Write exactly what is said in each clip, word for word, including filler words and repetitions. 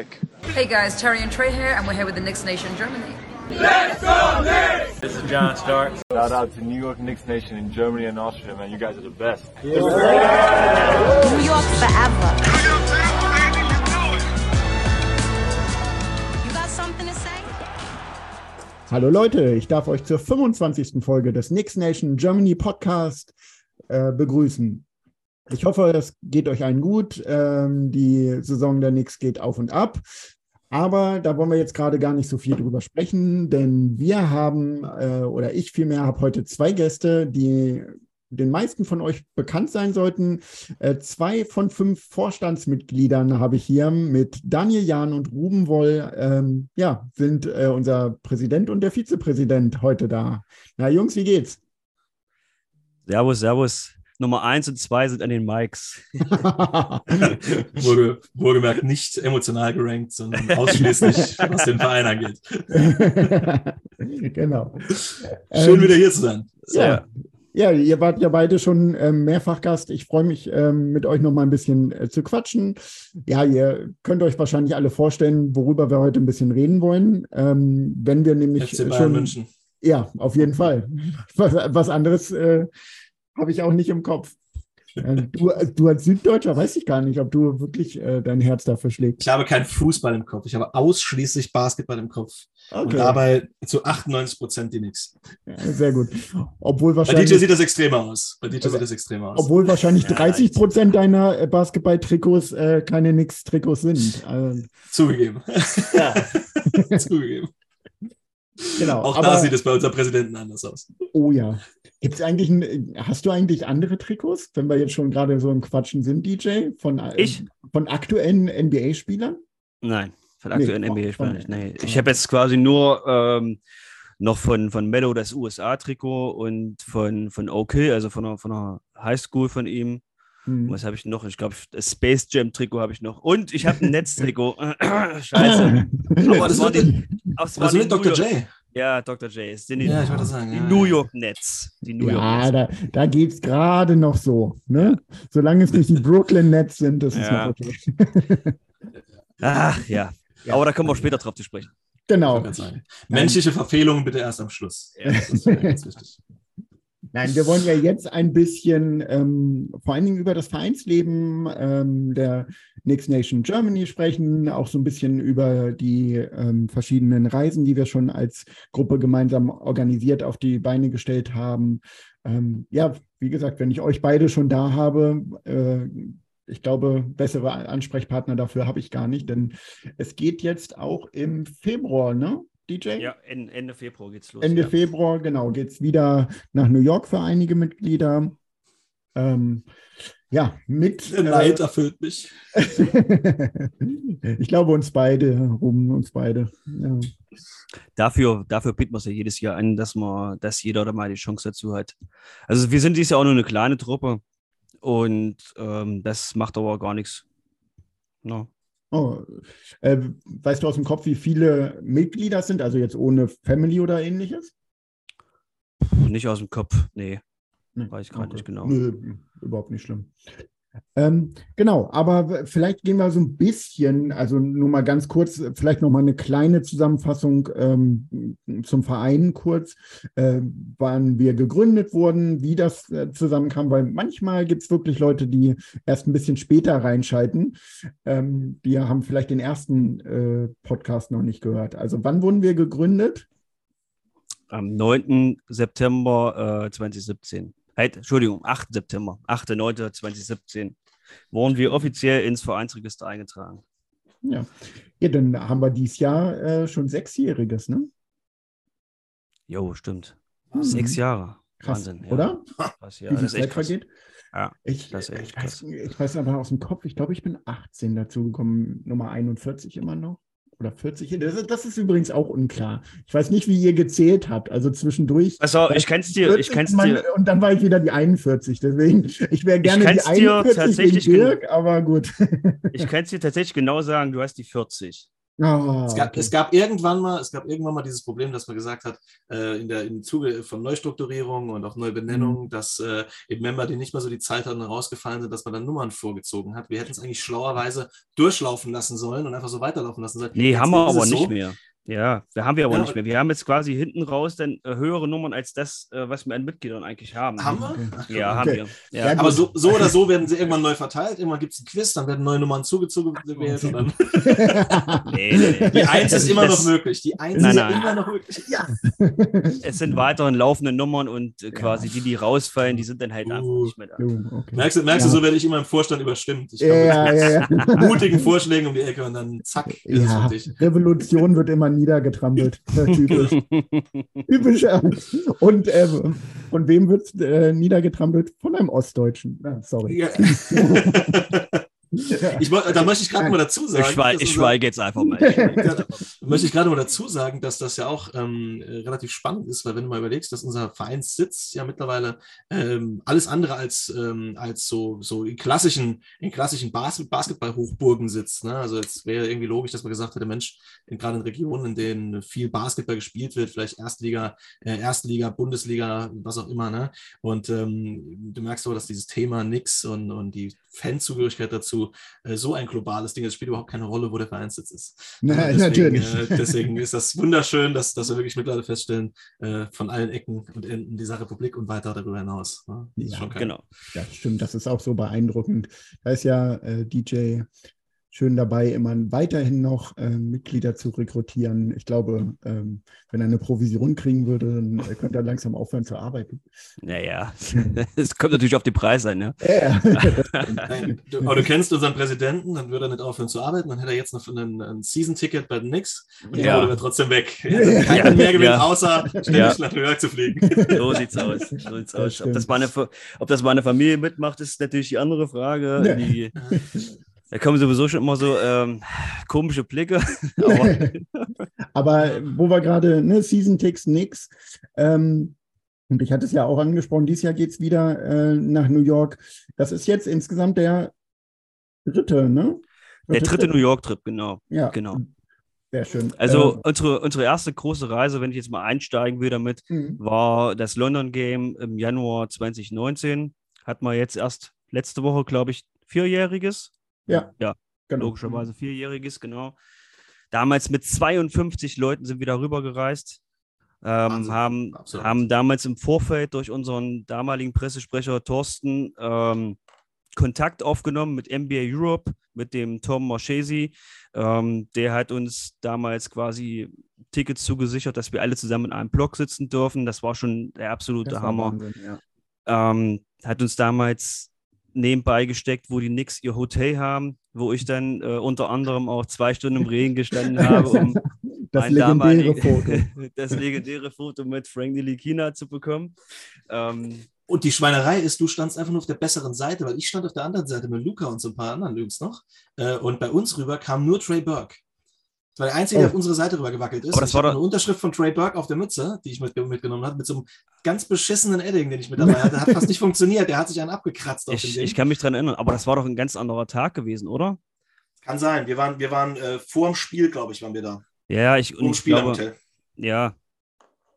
Nick. Hey guys, Terry and Trey here, and we're here with the Knicks Nation Germany. Let's go Knicks! This is John Starks. Shout out to New York Knicks Nation in Germany and Austria, man. You guys are the best. Yeah. Yeah. New York forever. New York forever. Hallo Leute, ich darf euch zur fünfundzwanzigsten Folge des Knicks Nation Germany Podcast äh, begrüßen. Ich hoffe, es geht euch allen gut. Ähm, die Saison der Knicks geht auf und ab. Aber da wollen wir jetzt gerade gar nicht so viel drüber sprechen, denn wir haben, äh, oder ich vielmehr, habe heute zwei Gäste, die den meisten von euch bekannt sein sollten. Äh, zwei von fünf Vorstandsmitgliedern habe ich hier mit Daniel Jahn und Ruben Woll. Ähm, ja, sind äh, unser Präsident und der Vizepräsident heute da. Na Jungs, wie geht's? Servus, servus. Nummer eins und zwei sind an den Mikes. Wohlge- wohlgemerkt nicht emotional gerankt, sondern ausschließlich, was den Verein angeht. Genau. Schön, ähm, wieder hier zu sein. So. Ja. Ja, ihr wart ja beide schon ähm, Mehrfachgast. Ich freue mich, ähm, mit euch noch mal ein bisschen äh, zu quatschen. Ja, ihr könnt euch wahrscheinlich alle vorstellen, worüber wir heute ein bisschen reden wollen. Ähm, wenn wir nämlich F C Bayern München. Ja, auf jeden Fall. Was, was anderes äh, habe ich auch nicht im Kopf. Äh, du, du als Süddeutscher, weiß ich gar nicht, ob du wirklich äh, dein Herz dafür schlägst. Ich habe keinen Fußball im Kopf. Ich habe ausschließlich Basketball im Kopf. Okay. Und dabei zu achtundneunzig Prozent die Knicks. Ja, sehr gut. Obwohl wahrscheinlich, bei D J sieht das extremer aus. Bei D J also, sieht das extremer aus. Obwohl wahrscheinlich ja, dreißig Prozent deiner Basketball-Trikots äh, keine Knicks-Trikots sind. Also, zugegeben. Ja. Zugegeben. Genau. Auch aber, da sieht es bei unserem Präsidenten anders aus. Oh ja. Gibt's eigentlich ein, hast du eigentlich andere Trikots, wenn wir jetzt schon gerade so im Quatschen sind, D J? Von, ich? von aktuellen N B A-Spielern? Nein. Von aktuellen nee, N B A-Spielern nicht. Nee. Ich habe jetzt quasi nur ähm, noch von, von Mello das U S A-Trikot und von, von O K, also von einer, von einer Highschool von ihm. Hm. Was habe ich noch? Ich glaube, das Space Jam-Trikot habe ich noch. Und ich habe ein Netz-Trikot. Scheiße. Aber das war die, das war die Doktor J. Ja, Doktor J. Ist in den, ja, ich wollte sagen, die ja. New York Nets. Die New ja, York Nets. da, da geht es gerade noch so. Ne? Solange es nicht die Brooklyn Nets sind, das ist ja. noch okay. Ach ja. Ja, aber da kommen wir später drauf zu sprechen. Genau. Menschliche Verfehlungen bitte erst am Schluss. Ja, das ist ganz wichtig. Nein, wir wollen ja jetzt ein bisschen ähm, vor allen Dingen über das Vereinsleben ähm, der Knicks Nation Germany sprechen, auch so ein bisschen über die ähm, verschiedenen Reisen, die wir schon als Gruppe gemeinsam organisiert auf die Beine gestellt haben. Ähm, ja, wie gesagt, wenn ich euch beide schon da habe, äh, ich glaube, bessere Ansprechpartner dafür habe ich gar nicht, denn es geht jetzt auch im Februar, ne, D J? Ja, Ende Februar geht's los. Ende ja. Februar, genau, geht's wieder nach New York für einige Mitglieder. Ähm, ja, mit... Der Leid äh, erfüllt mich. Ich glaube, uns beide, Ruben, uns beide. Ja. Dafür, dafür bieten wir es ja jedes Jahr an, dass, man, dass jeder da mal die Chance dazu hat. Also wir sind dieses Jahr auch nur eine kleine Truppe. Und ähm, das macht aber gar nichts. No. Oh, äh, weißt du aus dem Kopf, wie viele Mitglieder das sind? Also jetzt ohne Family oder ähnliches? Puh, nicht aus dem Kopf, nee. nee. Weiß ich gerade okay. nicht genau. Nö, überhaupt nicht schlimm. Ähm, genau, aber vielleicht gehen wir so ein bisschen, also nur mal ganz kurz, vielleicht nochmal eine kleine Zusammenfassung ähm, zum Verein kurz, äh, wann wir gegründet wurden, wie das äh, zusammenkam, weil manchmal gibt es wirklich Leute, die erst ein bisschen später reinschalten, ähm, die haben vielleicht den ersten äh, Podcast noch nicht gehört. Also wann wurden wir gegründet? Am neunten September äh, zwanzig siebzehn. Entschuldigung, achten September, achter neunter zweitausendsiebzehn, wurden wir offiziell ins Vereinsregister eingetragen. Ja, ja dann haben wir dieses Jahr äh, schon Sechsjähriges, ne? Jo, stimmt. Mhm. Sechs Jahre. Krass, Wahnsinn, ja. Oder? Krass, ja. Wie viel das Zeit vergeht? Ja, ich, das ist echt ich, krass. Weiß, ich weiß aber aus dem Kopf, ich glaube, ich bin achtzehn dazu gekommen, Nummer einundvierzig immer noch. Oder vierzig. Das ist, das ist übrigens auch unklar. Ich weiß nicht, wie ihr gezählt habt. Also zwischendurch. Also ich kann es dir, ich kann es dir. Und dann war ich wieder die einundvierzig. Deswegen, ich wäre gerne die einundvierzig tatsächlich wegen Dirk, gen- aber gut. Ich kann es dir tatsächlich genau sagen, du hast die vierzig. Oh, es, gab, okay. es gab irgendwann mal, es gab irgendwann mal dieses Problem, dass man gesagt hat, äh, in der, im Zuge von Neustrukturierung und auch Neubenennung, mhm. dass äh, eben Member, die nicht mehr so die Zeit hatten, rausgefallen sind, dass man dann Nummern vorgezogen hat. Wir hätten es eigentlich schlauerweise durchlaufen lassen sollen und einfach so weiterlaufen lassen sollen. Nee, jetzt haben wir aber so. nicht mehr. Ja, da haben wir aber ja, nicht mehr. Wir haben jetzt quasi hinten raus dann höhere Nummern als das, was wir an Mitgliedern eigentlich haben. Haben wir? Ach, ja, okay. haben wir. Ja. Aber so, so oder so werden sie irgendwann neu verteilt. Irgendwann gibt es einen Quiz, dann werden neue Nummern zugezogen. nee, nee, nee. Die Eins ist immer das, noch möglich. Die Eins nein, ist nein. immer noch möglich. Ja. Es sind weiterhin laufende Nummern und quasi ja. die, die rausfallen, die sind dann halt uh, einfach nicht mehr da. Okay. Merkst du, merkst ja. so werde ich immer im Vorstand überstimmt. Ich komme ja, mit ja, ja. mutigen Vorschlägen um die Ecke und dann zack. Ja. Dich. Revolution wird immer niedergetrampelt. Typisch. Typisch. Und äh, von wem wird äh, niedergetrampelt? Von einem Ostdeutschen. Ah, sorry. Ja. Ich, da möchte ich gerade mal dazu sagen. Ich, schweig, ich schweige jetzt einfach mal. Ich grad, möchte ich gerade mal dazu sagen, dass das ja auch ähm, relativ spannend ist, weil wenn du mal überlegst, dass unser Vereinssitz ja mittlerweile ähm, alles andere als, ähm, als so, so in klassischen, in klassischen Bas- Basketball-Hochburgen sitzt. Ne? Also jetzt wäre irgendwie logisch, dass man gesagt hätte, Mensch, gerade in Regionen, in denen viel Basketball gespielt wird, vielleicht Erstliga, äh, Erstliga, Bundesliga, was auch immer. Ne? Und ähm, du merkst aber, dass dieses Thema Knicks und, und die Fanzugehörigkeit dazu so ein globales Ding, das spielt überhaupt keine Rolle, wo der Vereinssitz ist. Nein, deswegen, natürlich. Äh, deswegen ist das wunderschön, dass, dass wir wirklich mittlerweile feststellen, äh, von allen Ecken und Enden dieser Republik und weiter darüber hinaus. Ne? Das ja, ist schon kein... genau. Ja, stimmt, das ist auch so beeindruckend. Da ist ja äh, D J schön dabei, immer weiterhin noch äh, Mitglieder zu rekrutieren. Ich glaube, ähm, wenn er eine Provision kriegen würde, dann äh, könnte er langsam aufhören zu arbeiten. Naja, es kommt natürlich auf den Preis an. Ne? Ja. Nein, du, aber du kennst unseren Präsidenten, dann würde er nicht aufhören zu arbeiten, dann hätte er jetzt noch ein, ein Season-Ticket bei den Knicks und dann ja. würde er trotzdem weg. Ja, also keiner ja. mehr gewinnt, ja. außer ständig ja. nach New York zu fliegen. So sieht's aus. So sieht's aus. Das ob, das meine, ob das meine Familie mitmacht, ist natürlich die andere Frage. Ja. Die, da kommen sowieso schon immer so ähm, komische Blicke. Aber wo wir gerade, ne, Season Takes nix. Ähm, und ich hatte es ja auch angesprochen, dieses Jahr geht es wieder äh, nach New York. Das ist jetzt insgesamt der dritte, ne? Der, der dritte New York-Trip, genau. Ja, genau. Sehr schön. Also äh, unsere, unsere erste große Reise, wenn ich jetzt mal einsteigen will damit, mhm. war das London-Game im Januar zwanzig neunzehn. Hat man jetzt erst letzte Woche, glaube ich, vierjähriges. Ja, ja genau. Logischerweise vierjähriges, genau. Damals mit zweiundfünfzig Leuten sind wir da rübergereist, ähm, haben, haben damals im Vorfeld durch unseren damaligen Pressesprecher Thorsten ähm, Kontakt aufgenommen mit N B A Europe, mit dem Tom Marchesi. Ähm, der hat uns damals quasi Tickets zugesichert, dass wir alle zusammen in einem Block sitzen dürfen. Das war schon der absolute das Hammer. Wahnsinn, ja. ähm, hat uns damals nebenbei gesteckt, wo die Knicks ihr Hotel haben, wo ich dann äh, unter anderem auch zwei Stunden im Regen gestanden habe, um das legendäre Foto. das legendäre Foto mit Frank Ntilikina zu bekommen. Ähm, und die Schweinerei ist, du standst einfach nur auf der besseren Seite, weil ich stand auf der anderen Seite mit Luca und so ein paar anderen Jungs noch äh, und bei uns rüber kam nur Trey Burke. Das war der Einzige, oh. der auf unsere Seite rüber gewackelt ist. Aber das ich war doch... eine Unterschrift von Trey Burke auf der Mütze, die ich mit, mitgenommen habe, mit so einem ganz beschissenen Edding, den ich mit dabei hatte. Hat fast nicht funktioniert. Der hat sich einen abgekratzt auf ich, dem Ich kann mich dran erinnern, aber das war doch ein ganz anderer Tag gewesen, oder? Kann sein. Wir waren, wir waren äh, vor dem Spiel, glaube ich, waren wir da. Ja, ich... Vor dem Spiel am Hotel. Ja.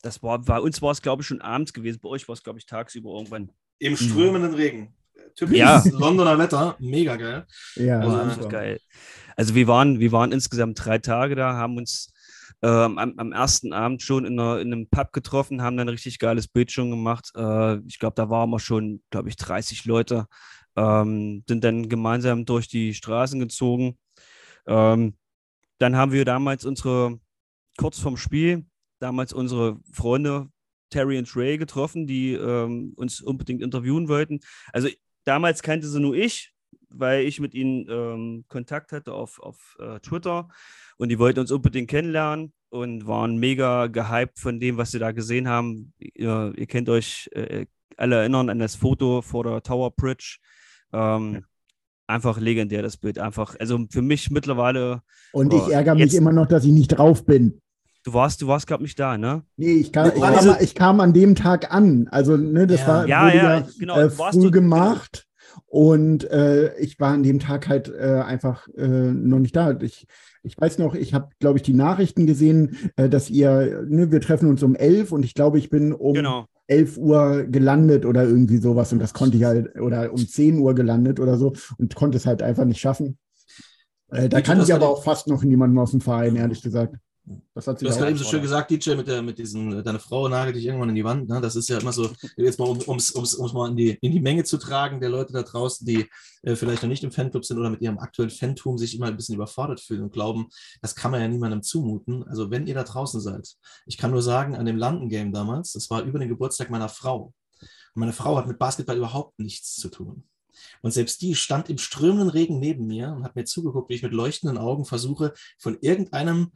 Das war, bei uns war es, glaube ich, schon abends gewesen. Bei euch war es, glaube ich, tagsüber irgendwann. Im strömenden mhm. Regen. Typisches ja. Londoner Wetter. Mega geil. Ja, also, das geil. Also wir waren, wir waren insgesamt drei Tage da, haben uns ähm, am, am ersten Abend schon in, einer, in einem Pub getroffen, haben dann ein richtig geiles Bild schon gemacht. Äh, ich glaube, da waren wir schon, glaube ich, dreißig Leute, ähm, sind dann gemeinsam durch die Straßen gezogen. Ähm, dann haben wir damals unsere, kurz vorm Spiel, damals unsere Freunde Terry und Trey getroffen, die ähm, uns unbedingt interviewen wollten. Also damals kannte sie nur ich, weil ich mit ihnen ähm, Kontakt hatte auf, auf äh, Twitter und die wollten uns unbedingt kennenlernen und waren mega gehypt von dem, was sie da gesehen haben. Ihr, ihr kennt euch, äh, alle erinnern an das Foto vor der Tower Bridge. Ähm, ja. Einfach legendär, das Bild. Einfach, also für mich mittlerweile... Und ich ärgere mich jetzt, immer noch, dass ich nicht drauf bin. Du warst, du warst glaube ich, nicht da, ne? Nee, ich kam, ich, also, kam, ich kam an dem Tag an. Also, ne, das ja. war ja, ja, ja, genau, äh, früh du, gemacht. Und äh, ich war an dem Tag halt äh, einfach äh, noch nicht da. Ich Ich weiß noch, ich habe, glaube ich, die Nachrichten gesehen, äh, dass ihr, ne, wir treffen uns um elf und ich glaube, ich bin um genau. elf Uhr gelandet oder irgendwie sowas und das konnte ich halt, oder um zehn Uhr gelandet oder so und konnte es halt einfach nicht schaffen. Äh, da kann ich aber auch fast noch niemanden aus dem Verein, ehrlich gesagt. Das hat sie du hast gerade eben so schön gesagt, D J, mit, der, mit diesen, deine Frau nagelt dich irgendwann in die Wand. Ne? Das ist ja immer so, jetzt mal, um es um's, um's, um's mal in die, in die Menge zu tragen, der Leute da draußen, die äh, vielleicht noch nicht im Fanclub sind oder mit ihrem aktuellen Fantum sich immer ein bisschen überfordert fühlen und glauben, das kann man ja niemandem zumuten. Also wenn ihr da draußen seid, ich kann nur sagen, an dem London-Game damals, das war über den Geburtstag meiner Frau. Und meine Frau hat mit Basketball überhaupt nichts zu tun. Und selbst die stand im strömenden Regen neben mir und hat mir zugeguckt, wie ich mit leuchtenden Augen versuche, von irgendeinem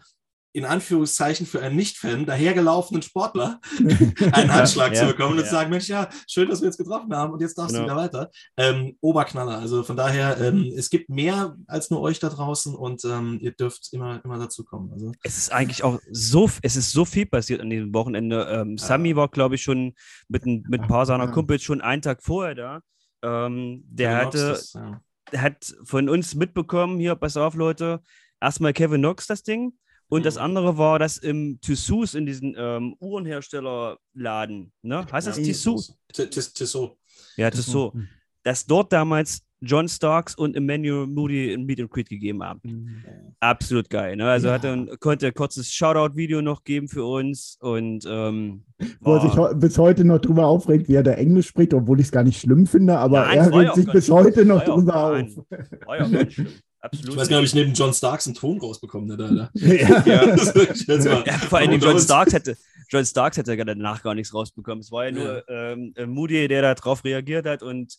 in Anführungszeichen für einen Nicht-Fan dahergelaufenen Sportler einen Handschlag ja, zu bekommen ja, und zu sagen, Mensch, ja, schön, dass wir jetzt getroffen haben und jetzt darfst genau. du wieder weiter. Ähm, Oberknaller, also von daher, ähm, es gibt mehr als nur euch da draußen und ähm, ihr dürft immer, immer dazu kommen. Also. Es ist eigentlich auch so, es ist so viel passiert an diesem Wochenende. Ähm, Sami war, glaube ich, schon mit ein, mit ein paar seiner Kumpels schon einen Tag vorher da. Ähm, der Kevin hatte, Knox, das, ja. hat von uns mitbekommen, hier, pass auf, Leute, erstmal Kevin Knox das Ding. Und das andere war das im Tussauds, in diesem ähm, Uhrenherstellerladen. Ne? Heißt das ja, Tussauds? Tussauds. Ja, Tussauds. Mhm. Dass dort damals John Starks und Emmanuel Moody ein Meet and Greet gegeben haben. Mhm. Absolut geil. Ne? Also ja. hat er, konnte ein kurzes Shoutout-Video noch geben für uns. Und, ähm, wo er sich he- bis heute noch drüber aufregt, wie er da Englisch spricht, obwohl ich es gar nicht schlimm finde, aber Nein, er regt sich bis heute noch drüber auf. War ja ganz schlimm. Absolut. Ich weiß gar nicht, ob ich neben John Starks einen Ton rausbekommen hätte. Ja. ja. ja, vor allem John Starks hätte John Starks hätte danach gar nichts rausbekommen. Es war ja nur ja. Ähm, Moody, der da drauf reagiert hat. Und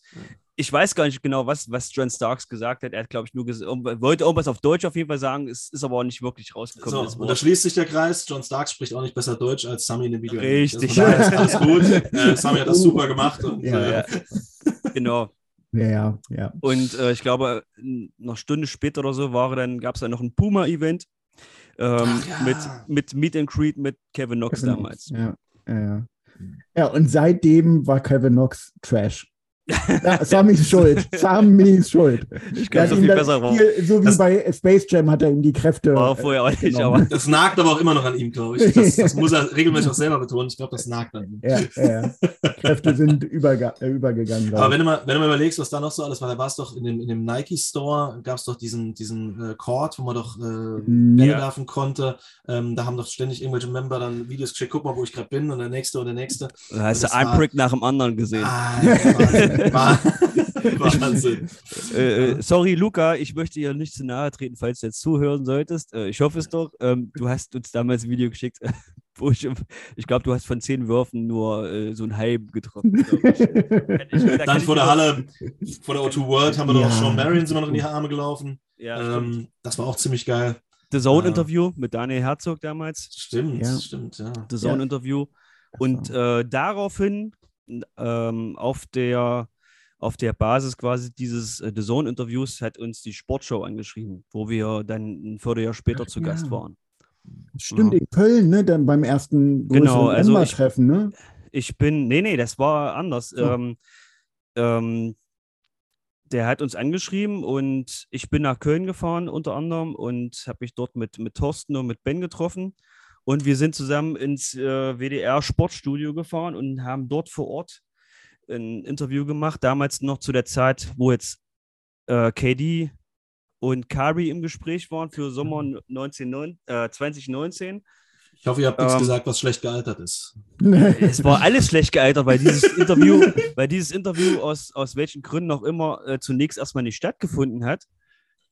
ich weiß gar nicht genau, was, was John Starks gesagt hat. Er hat, glaube ich, nur ges- wollte irgendwas auf Deutsch auf jeden Fall sagen. Es ist aber auch nicht wirklich rausgekommen. So, und da schließt sich der Kreis. John Starks spricht auch nicht besser Deutsch als Sami in dem Video. Richtig. Also, alles gut. äh, Sami hat das super gemacht. Und, ja, äh, ja. Genau. Ja, ja, ja. Und äh, ich glaube, eine Stunde später oder so war dann, gab es dann noch ein Puma-Event ähm, ja. mit, mit Meet and Greet mit Kevin Knox Kevin damals. Ja, ja, ja, und seitdem war Kevin Knox Trash. Ja, Sammys schuld. Sammys schuld. Ich kann so viel besser raus. So wie das bei Space Jam hat er ihm die Kräfte. War vorher auch nicht, aber. Das nagt aber auch immer noch an ihm, glaube ich. Das, das muss er regelmäßig auch selber betonen. Ich glaube, das nagt an ihm. Ja, ja, ja. Kräfte sind überge- übergegangen. Aber wenn du, mal, wenn du mal überlegst, was da noch so alles war, da war es doch in dem, in dem Nike-Store, gab es doch diesen, diesen äh, Court, wo man doch äh, Bälle ja. werfen konnte. Ähm, da haben doch ständig irgendwelche Member dann Videos geschickt, guck mal, wo ich gerade bin und der Nächste und der Nächste. Da hast du einen Brick nach dem anderen gesehen. Ah, ja, Wahnsinn. äh, sorry, Luca, ich möchte dir nicht zu nahe treten, falls du jetzt zuhören solltest. Äh, ich hoffe es doch. Ähm, du hast uns damals ein Video geschickt, wo ich, ich glaube, du hast von zehn Würfen nur äh, so einen halben getroffen. Ich. Ich, da Dann vor der Halle, vor der O zwei World haben wir ja. doch Sean Marion sind wir noch in die Arme gelaufen. Ja, ähm, das war auch ziemlich geil. The Zone ja. Interview mit Daniel Herzog damals. Stimmt, ja. stimmt, ja. The Zone ja. Interview. Und äh, daraufhin Ähm, auf der, auf der Basis quasi dieses äh, The Zone Interviews hat uns die Sportschau angeschrieben, wo wir dann ein Vierteljahr später Ach, zu ja. Gast waren. Stimmt, ja. in Köln, ne? Dann beim ersten genau, also ich, Treffen, ne? Ich bin, nee, nee, das war anders. Ja. Ähm, ähm, der hat uns angeschrieben und ich bin nach Köln gefahren unter anderem und habe mich dort mit, mit Thorsten und mit Ben getroffen. Und wir sind zusammen ins äh, W D R-Sportstudio gefahren und haben dort vor Ort ein Interview gemacht. Damals noch zu der Zeit, wo jetzt äh, K D und Kari im Gespräch waren für Sommer neunzehn, neun, äh, zwanzig neunzehn. Ich hoffe, ihr habt ähm, nichts gesagt, was schlecht gealtert ist. Es war alles schlecht gealtert, weil dieses Interview, weil dieses Interview aus, aus welchen Gründen auch immer äh, zunächst erstmal nicht stattgefunden hat.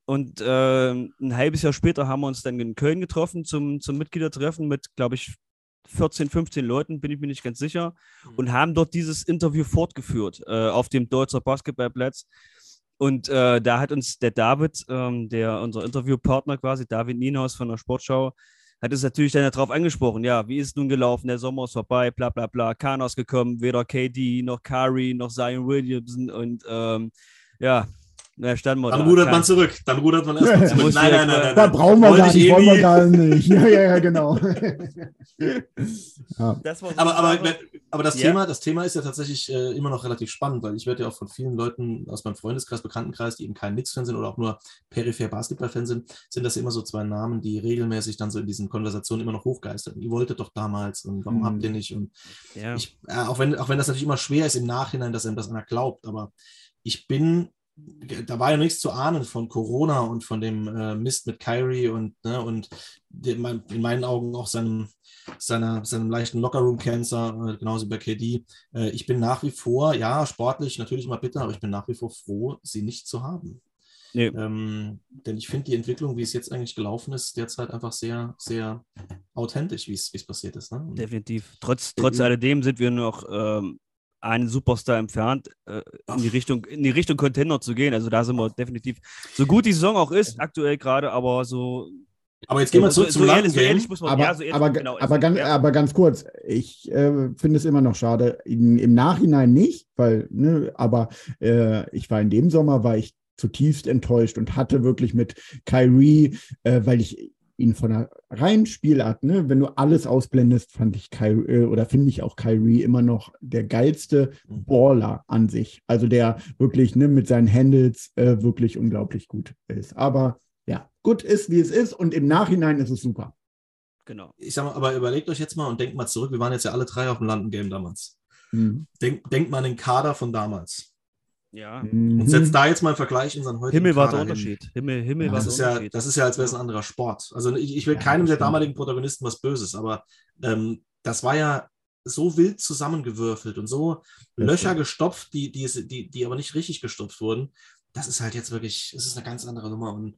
Und äh, ein halbes Jahr später haben wir uns dann in Köln getroffen zum, zum Mitgliedertreffen mit, glaube ich, vierzehn, fünfzehn Leuten, bin ich mir nicht ganz sicher, und haben dort dieses Interview fortgeführt äh, auf dem Deutzer Basketballplatz. Und äh, da hat uns der David, ähm, der unser Interviewpartner quasi, David Nienhaus von der Sportschau, hat uns natürlich dann darauf angesprochen, ja, wie ist es nun gelaufen, der Sommer ist vorbei, bla bla bla, keiner ist gekommen, weder K D noch Kari noch Zion Williamson und ähm, ja, Na, stand mal dann da. rudert man zurück. Dann rudert man erstmal zurück. Nein, nein, nein, nein. Da brauchen wir gar nicht. Wollen wir gar nicht. Ja, ja, ja, genau. Ja. Das war so aber, aber, aber das, ja. Thema, das Thema ist ja tatsächlich äh, immer noch relativ spannend, weil ich werde ja auch von vielen Leuten aus meinem Freundeskreis, Bekanntenkreis, die eben kein Knicks-Fan sind oder auch nur peripher Basketball-Fan sind, sind das immer so zwei Namen, die regelmäßig dann so in diesen Konversationen immer noch hochgeistern. Ihr wolltet doch damals und warum mhm. habt ihr nicht? Und ja. ich, äh, auch, wenn, auch wenn das natürlich immer schwer ist im Nachhinein, dass einem das einer glaubt, aber ich bin... Da war ja nichts zu ahnen von Corona und von dem äh, Mist mit Kyrie und, ne, und dem, in meinen Augen auch seinem, seiner, seinem leichten Lockerroom-Cancer, äh, genauso wie bei K D. Äh, ich bin nach wie vor, ja, sportlich natürlich immer bitter, aber ich bin nach wie vor froh, sie nicht zu haben. Nee. Ähm, denn ich finde die Entwicklung, wie es jetzt eigentlich gelaufen ist, derzeit einfach sehr, sehr authentisch, wie es passiert ist. Ne? Definitiv. Trotz, trotz alledem sind wir noch... Ähm einen Superstar entfernt, äh, in die Richtung in die Richtung Contender zu gehen. Also da sind wir definitiv, so gut die Saison auch ist, aktuell gerade, aber so... Aber jetzt gehen wir zurück zum Landgame. Aber ganz kurz, ich äh, finde es immer noch schade, in, im Nachhinein nicht, weil, ne, aber äh, ich war in dem Sommer, war ich zutiefst enttäuscht und hatte wirklich mit Kyrie, äh, weil ich ihn von der reinen Spielart, ne, wenn du alles ausblendest, fand ich Kyrie oder finde ich auch Kyrie immer noch der geilste Baller an sich. Also der wirklich, ne, mit seinen Handles äh, wirklich unglaublich gut ist. Aber ja, gut ist, wie es ist und im Nachhinein ist es super. Genau. Ich sag mal, aber überlegt euch jetzt mal und denkt mal zurück, wir waren jetzt ja alle drei auf dem Landgame damals. Mhm. Denkt denk mal an den Kader von damals. Ja. Und setzt da jetzt mal einen Vergleich in unseren heutigen Himmel war der Unterschied. Himmel, Himmel ja, war der Unterschied. Ja, das ist ja, als wäre es ein anderer Sport. Also ich, ich will ja, keinem der damaligen Protagonisten was Böses, aber ähm, das war ja so wild zusammengewürfelt und so ja, Löcher stimmt. gestopft, die, die, die, die aber nicht richtig gestopft wurden. Das ist halt jetzt wirklich, es ist eine ganz andere Nummer. Und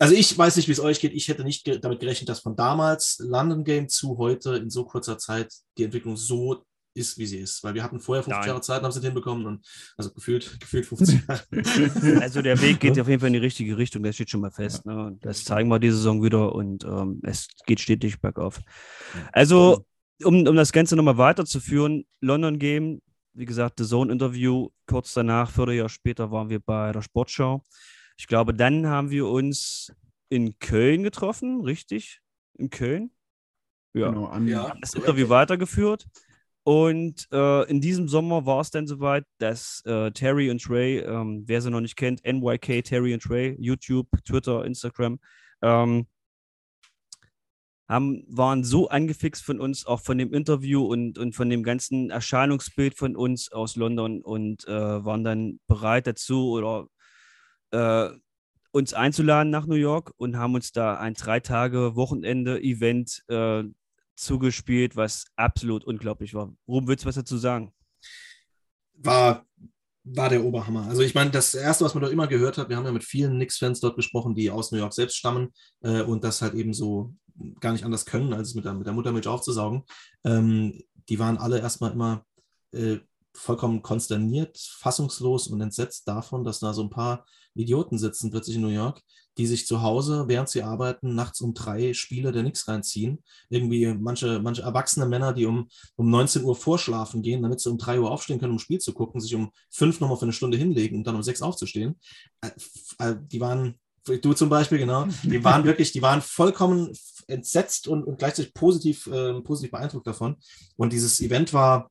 also ich weiß nicht, wie es euch geht. Ich hätte nicht ge- damit gerechnet, dass von damals London Game zu heute in so kurzer Zeit die Entwicklung so ist, wie sie ist. Weil wir hatten vorher fünfzig Jahre Zeit und haben es nicht hinbekommen. Und also gefühlt, gefühlt fünfzig Jahre. Also der Weg geht auf jeden Fall in die richtige Richtung. Das steht schon mal fest. Ja. Ne? Das zeigen wir diese Saison wieder und ähm, es geht stetig bergauf. Also, um, um das Ganze nochmal weiterzuführen, London Game, wie gesagt, The Zone Interview. Kurz danach, Vierteljahr später, waren wir bei der Sportschau. Ich glaube, dann haben wir uns in Köln getroffen, richtig? In Köln? Ja. Genau, an, ja. Haben das Interview weitergeführt. Und äh, in diesem Sommer war es dann soweit, dass äh, Terry und Trey, ähm, wer sie noch nicht kennt, N Y K, Terry und Trey, YouTube, Twitter, Instagram, ähm, haben, waren so angefixt von uns, auch von dem Interview und, und von dem ganzen Erscheinungsbild von uns aus London und äh, waren dann bereit dazu oder äh, uns einzuladen nach New York und haben uns da ein Drei-Tage-Wochenende-Event äh, zugespielt, was absolut unglaublich war. Ruben, willst du was dazu sagen? War, war der Oberhammer. Also ich meine, das Erste, was man dort immer gehört hat, wir haben ja mit vielen Knicks-Fans dort gesprochen, die aus New York selbst stammen äh, und das halt eben so gar nicht anders können, als es mit der, mit der Muttermilch aufzusaugen. Ähm, die waren alle erstmal immer äh, vollkommen konsterniert, fassungslos und entsetzt davon, dass da so ein paar Idioten sitzen plötzlich in New York, die sich zu Hause, während sie arbeiten, nachts um drei Spiele der Knicks reinziehen. Irgendwie manche, manche erwachsene Männer, die um, um neunzehn Uhr vorschlafen gehen, damit sie um drei Uhr aufstehen können, um ein Spiel zu gucken, sich um fünf nochmal für eine Stunde hinlegen und dann um sechs aufzustehen. Die waren, du zum Beispiel, genau, die waren wirklich, die waren vollkommen entsetzt und, und gleichzeitig positiv, äh, positiv beeindruckt davon. Und dieses Event war,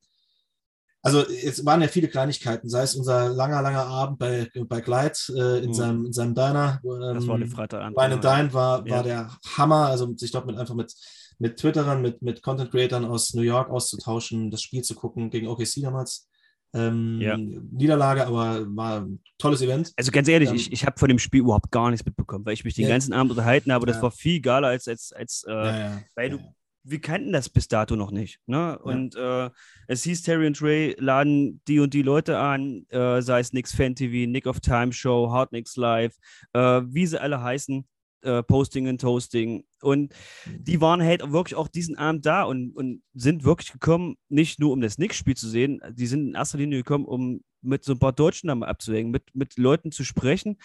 also es waren ja viele Kleinigkeiten, sei es unser langer, langer Abend bei, bei Clyde äh, in, mhm. seinem, in seinem Diner. Ähm, das war eine Freitagabend. Wine and Dine war, ja. war der Hammer, also sich dort mit, einfach mit, mit Twitterern, mit, mit Content-Creatern aus New York auszutauschen, das Spiel zu gucken gegen O K C damals. Ähm, ja. Niederlage, aber war ein tolles Event. Also ganz ehrlich, ähm, ich, ich habe von dem Spiel überhaupt gar nichts mitbekommen, weil ich mich den ja. ganzen Abend unterhalten habe. Das ja. war viel geiler als, als, als äh, ja, ja. weil ja. du wir kannten das bis dato noch nicht. Ne? Und ja. äh, es hieß, Terry und Trey laden die und die Leute an, äh, sei es Knicks Fan T V, Nick of Time Show, Hard Knicks Live, äh, wie sie alle heißen, äh, Posting und Toasting. Und die waren halt wirklich auch diesen Abend da und, und sind wirklich gekommen, nicht nur um das Knicks-Spiel zu sehen, die sind in erster Linie gekommen, um mit so ein paar Deutschen da mal abzuhängen, mit, mit Leuten zu sprechen,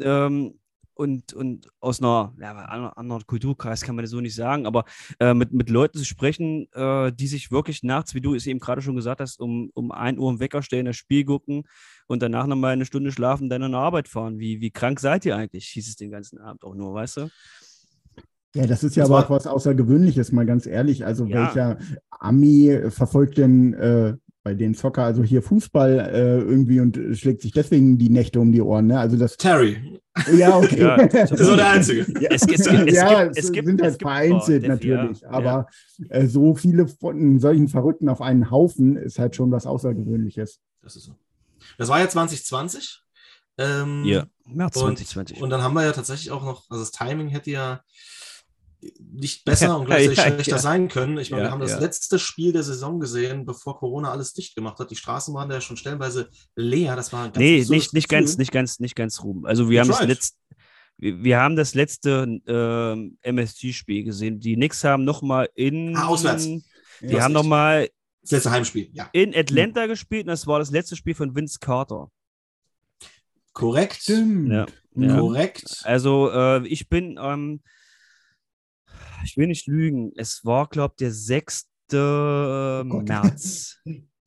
ähm, und, und aus einer ja, anderen Kulturkreis kann man das so nicht sagen, aber äh, mit, mit Leuten zu sprechen, äh, die sich wirklich nachts, wie du es eben gerade schon gesagt hast, um, um ein Uhr im Wecker stellen, das Spiel gucken und danach nochmal eine Stunde schlafen, dann an der Arbeit fahren. Wie, wie krank seid ihr eigentlich? Hieß es den ganzen Abend auch nur, weißt du? Ja, das ist ja das aber auch was Außergewöhnliches, mal ganz ehrlich. Also ja. Welcher Ami verfolgt denn äh, bei den Soccer, also hier Fußball äh, irgendwie und schlägt sich deswegen die Nächte um die Ohren, ne? Also das Terry. Ja, okay. Ja, das ist so der Einzige. Ja, es, es, es, es, ja, gibt, es gibt, sind halt es gibt, vereinzelt oh, natürlich, ja. aber ja. so viele von solchen Verrückten auf einen Haufen ist halt schon was Außergewöhnliches. Das ist so. Das war ja zwanzig zwanzig. Ähm, ja, März und, zwanzig zwanzig. Und dann haben wir ja tatsächlich auch noch, also das Timing hätte ja nicht besser und gleichzeitig ja, ja, schlechter ja. sein können. Ich meine, ja, wir haben das ja. letzte Spiel der Saison gesehen, bevor Corona alles dicht gemacht hat. Die Straßen waren ja schon stellenweise leer. Das war ein ganz nee, nicht, nicht ganz, nicht ganz, nicht ganz Ruben. Also wir haben das, letzt, wir, wir haben das letzte äh, M S G-Spiel gesehen. Die Knicks haben nochmal in ah, auswärts. Die ja, haben nochmal das letzte Heimspiel ja. in Atlanta ja. gespielt und das war das letzte Spiel von Vince Carter. Korrekt. Ja. Ja. Korrekt. Also äh, ich bin ähm, ich will nicht lügen. Es war, glaube ich, der sechste März.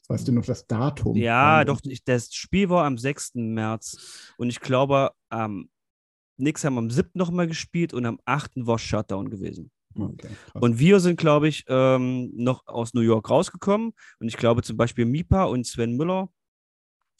Weißt du noch das Datum? Ja, doch. Ich, das Spiel war am sechsten März. Und ich glaube, ähm, Knicks haben am siebten nochmal gespielt und am achten war Shutdown gewesen. Okay, und wir sind, glaube ich, ähm, noch aus New York rausgekommen. Und ich glaube zum Beispiel Mipa und Sven Müller,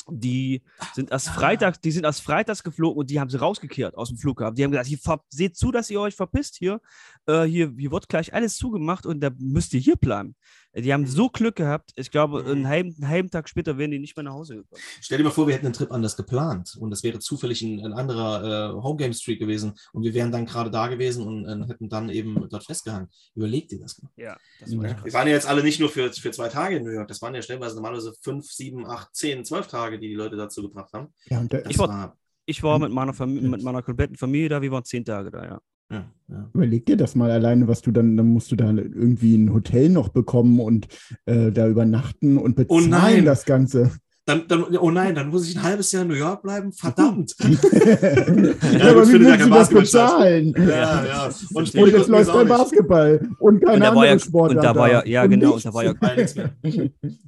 die sind erst freitags, die sind erst freitags geflogen und die haben sie rausgekehrt aus dem Flughafen. Die haben gesagt, hier, seht zu, dass ihr euch verpisst hier. Äh, hier. Hier wird gleich alles zugemacht und da müsst ihr hier bleiben. Die haben so Glück gehabt. Ich glaube, einen halben, einen halben Tag später wären die nicht mehr nach Hause gekommen. Stell dir mal vor, wir hätten den Trip anders geplant und das wäre zufällig ein, ein anderer äh, Home-Game-Streak gewesen und wir wären dann gerade da gewesen und äh, hätten dann eben dort festgehangen. Überleg dir das mal. Ja, das war ja. Wir waren ja jetzt alle nicht nur für, für zwei Tage in New York, das waren ja stellenweise normalerweise fünf, sieben, acht, zehn, zwölf Tage, die die Leute dazu gebracht haben. Ja, und ich war, ich war mit, meiner Familie, mit meiner kompletten Familie da, wir waren zehn Tage da, ja. Ja, ja. Überleg dir das mal alleine, was du dann, dann musst du da irgendwie ein Hotel noch bekommen und äh, da übernachten und bezahlen oh nein. das Ganze. Dann, dann, oh nein, dann muss ich ein halbes Jahr in New York bleiben? Verdammt! ja, ja, aber wie willst du das bezahlen? Ja, ja. Und, und jetzt läuft der Basketball und keine andere ja, Sportart. Und da war ja, ja genau, da war ja,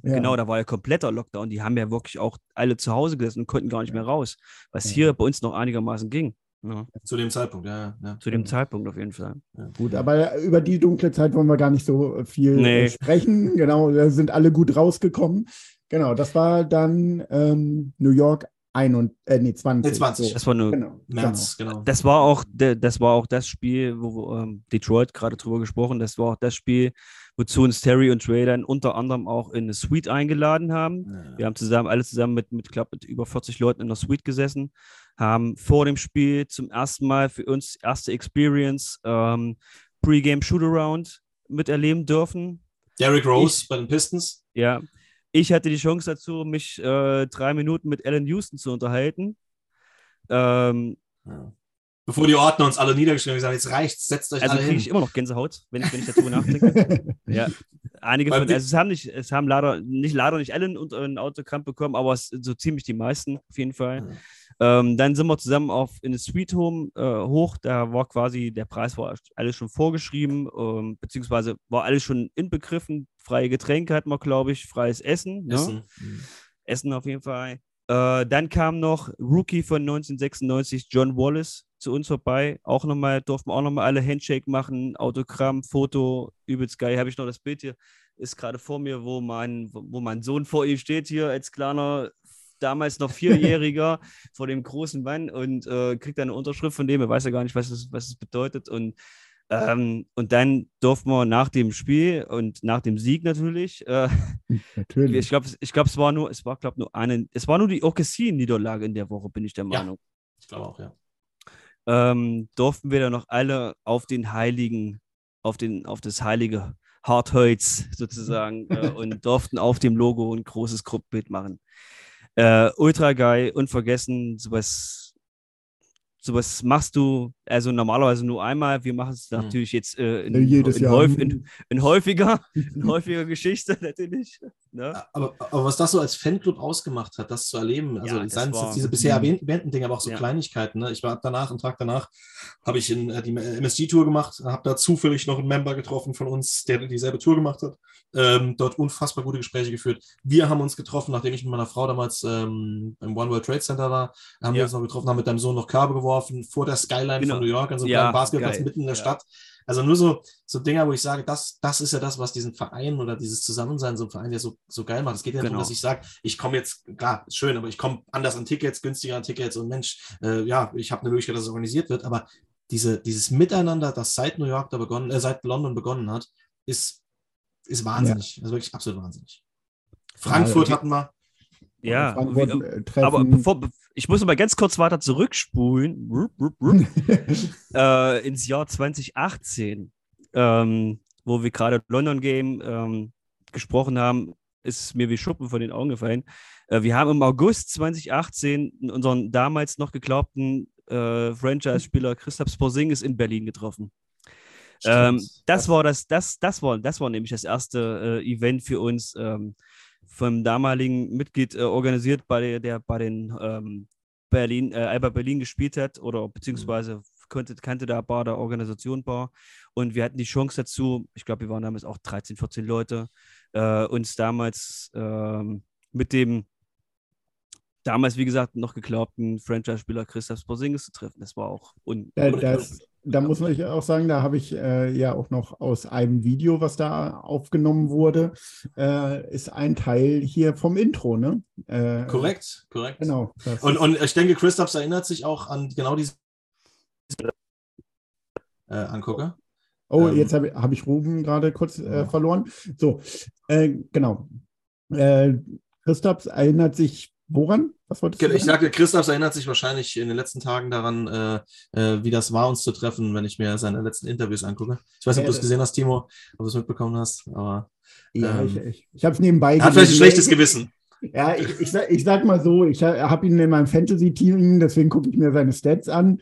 genau, da war ja kompletter Lockdown. Die haben ja wirklich auch alle zu Hause gesessen und konnten gar nicht mehr raus, was hier bei uns noch einigermaßen ging. Ja. Zu dem Zeitpunkt, ja, ja. Zu dem Zeitpunkt auf jeden Fall. Ja. Gut, aber über die dunkle Zeit wollen wir gar nicht so viel nee. sprechen. Genau, da sind alle gut rausgekommen. Genau, das war dann ähm, New York einundzwanzig. zwanzig. So. Das war nur genau. März, genau. Das war auch, das war auch das Spiel, wo ähm, Detroit gerade drüber gesprochen, das war auch das Spiel, wozu uns Terry und Trey dann unter anderem auch in eine Suite eingeladen haben. Ja. Wir haben zusammen, alle zusammen mit, mit, glaub, mit über vierzig Leuten in der Suite gesessen, haben vor dem Spiel zum ersten Mal für uns erste Experience ähm, Pre-Game Shootaround miterleben dürfen. Derrick Rose ich, bei den Pistons. Ja, ich hatte die Chance dazu, mich äh, drei Minuten mit Alan Houston zu unterhalten. Ähm, ja. Bevor die Ordner uns alle niedergeschrieben haben, jetzt reicht's, setzt euch also alle hin. Also kriege ich immer noch Gänsehaut, wenn ich, wenn ich dazu nachdenke. ja, einige von, also es haben nicht, es haben leider nicht, leider nicht alle ein Autogramm bekommen, aber es, so ziemlich die meisten auf jeden Fall. Ja. Ähm, dann sind wir zusammen auf in das Sweet Home äh, hoch, da war quasi, der Preis war alles schon vorgeschrieben, ähm, beziehungsweise war alles schon inbegriffen, freie Getränke hatten wir, glaube ich, freies Essen. Essen, ne? mhm. Essen auf jeden Fall. Äh, dann kam noch Rookie von neunzehnhundertsechsundneunzig, John Wallace, zu uns vorbei. Auch nochmal, durften wir auch nochmal alle Handshake machen, Autogramm, Foto, übelst geil. Habe ich noch das Bild hier, ist gerade vor mir, wo mein, wo mein Sohn vor ihm steht, hier als kleiner, damals noch Vierjähriger, vor dem großen Mann und äh, kriegt eine Unterschrift von dem, er weiß ja gar nicht, was es was es bedeutet. Und Ähm, und dann durften wir nach dem Spiel und nach dem Sieg natürlich, äh, natürlich. ich glaube, ich glaub, es war nur, es war, glaube nur eine, es war nur die O K C-Niederlage in der Woche, bin ich der Meinung. Ja, ich glaube auch, ja. Ähm, durften wir dann noch alle auf den Heiligen, auf den, auf das heilige Hartholz sozusagen äh, und durften auf dem Logo ein großes Gruppenbild machen. Äh, ultra geil, unvergessen, sowas. Sowas machst du also normalerweise nur einmal. Wir machen es natürlich jetzt äh, in, in, in, häufig, in, in häufiger, in häufiger Geschichte natürlich. Ne? Aber, aber was das so als Fanclub ausgemacht hat, das zu erleben, also ja, seien es diese bisher erwähnten, erwähnten Dinge, aber auch so ja. Kleinigkeiten. Ne? Ich war danach, einen Tag danach, habe ich in, äh, die M S G-Tour gemacht, habe da zufällig noch einen Member getroffen von uns, der dieselbe Tour gemacht hat, ähm, dort unfassbar gute Gespräche geführt. Wir haben uns getroffen, nachdem ich mit meiner Frau damals ähm, im One World Trade Center war, haben ja. wir uns noch getroffen, haben mit deinem Sohn noch Körbe geworfen, vor der Skyline genau. von New York, an so einem ja, kleinen Basketballplatz geil. mitten in der ja. Stadt. Also nur so, so Dinger, wo ich sage, das, das ist ja das, was diesen Verein oder dieses Zusammensein so ein Verein ja so, so geil macht. Es geht ja nicht genau. darum, dass ich sage, ich komme jetzt, klar, schön, aber ich komme anders an Tickets, günstiger an Tickets und Mensch, äh, ja, ich habe eine Möglichkeit, dass es organisiert wird. Aber diese, dieses Miteinander, das seit New York da begonnen, äh, seit London begonnen hat, ist, ist wahnsinnig. Ja. Also wirklich absolut wahnsinnig. Frankfurt ja, hatten wir. Ja, aber bevor, ich muss mal ganz kurz weiter zurückspulen rup, rup, rup, äh, ins Jahr zwanzig achtzehn, ähm, wo wir gerade London Game ähm, gesprochen haben, ist mir wie Schuppen von den Augen gefallen. Äh, wir haben im August zwanzig achtzehn unseren damals noch geglaubten äh, Franchise-Spieler Kristaps Porzingis in Berlin getroffen. Ähm, das war das, das, das war, das war nämlich das erste äh, Event für uns. Ähm, vom damaligen Mitglied äh, organisiert, bei der, der bei den ähm, Berlin, äh, Alba Berlin gespielt hat oder beziehungsweise konnte, kannte da ein paar der Organisation ein paar und wir hatten die Chance dazu, ich glaube, wir waren damals auch dreizehn, vierzehn Leute, äh, uns damals ähm, mit dem damals, wie gesagt, noch geglaubten Franchise-Spieler Kristaps Porzingis zu treffen. Das war auch un- da, das, da muss man auch sagen, da habe ich äh, ja auch noch aus einem Video, was da aufgenommen wurde, äh, ist ein Teil hier vom Intro, ne? Äh, korrekt, korrekt. Genau. Und, und ich denke, Kristaps erinnert sich auch an genau diese äh, Angucker. Oh, ähm, jetzt habe hab ich Ruben gerade kurz äh, verloren. So, äh, genau. Äh, Kristaps erinnert sich woran? Was wolltest du sagen? Ich sagte, Kristaps erinnert sich wahrscheinlich in den letzten Tagen daran, äh, äh, wie das war, uns zu treffen, wenn ich mir seine letzten Interviews angucke. Ich weiß nicht, ob du es gesehen hast, Timo, ob du es mitbekommen hast, aber ähm, ja, ich, ich, ich habe es nebenbei gesehen. Hat vielleicht ein schlechtes Gewissen. Ja, ich, ich, sag, ich sag mal so, ich habe ihn in meinem Fantasy-Team, deswegen gucke ich mir seine Stats an.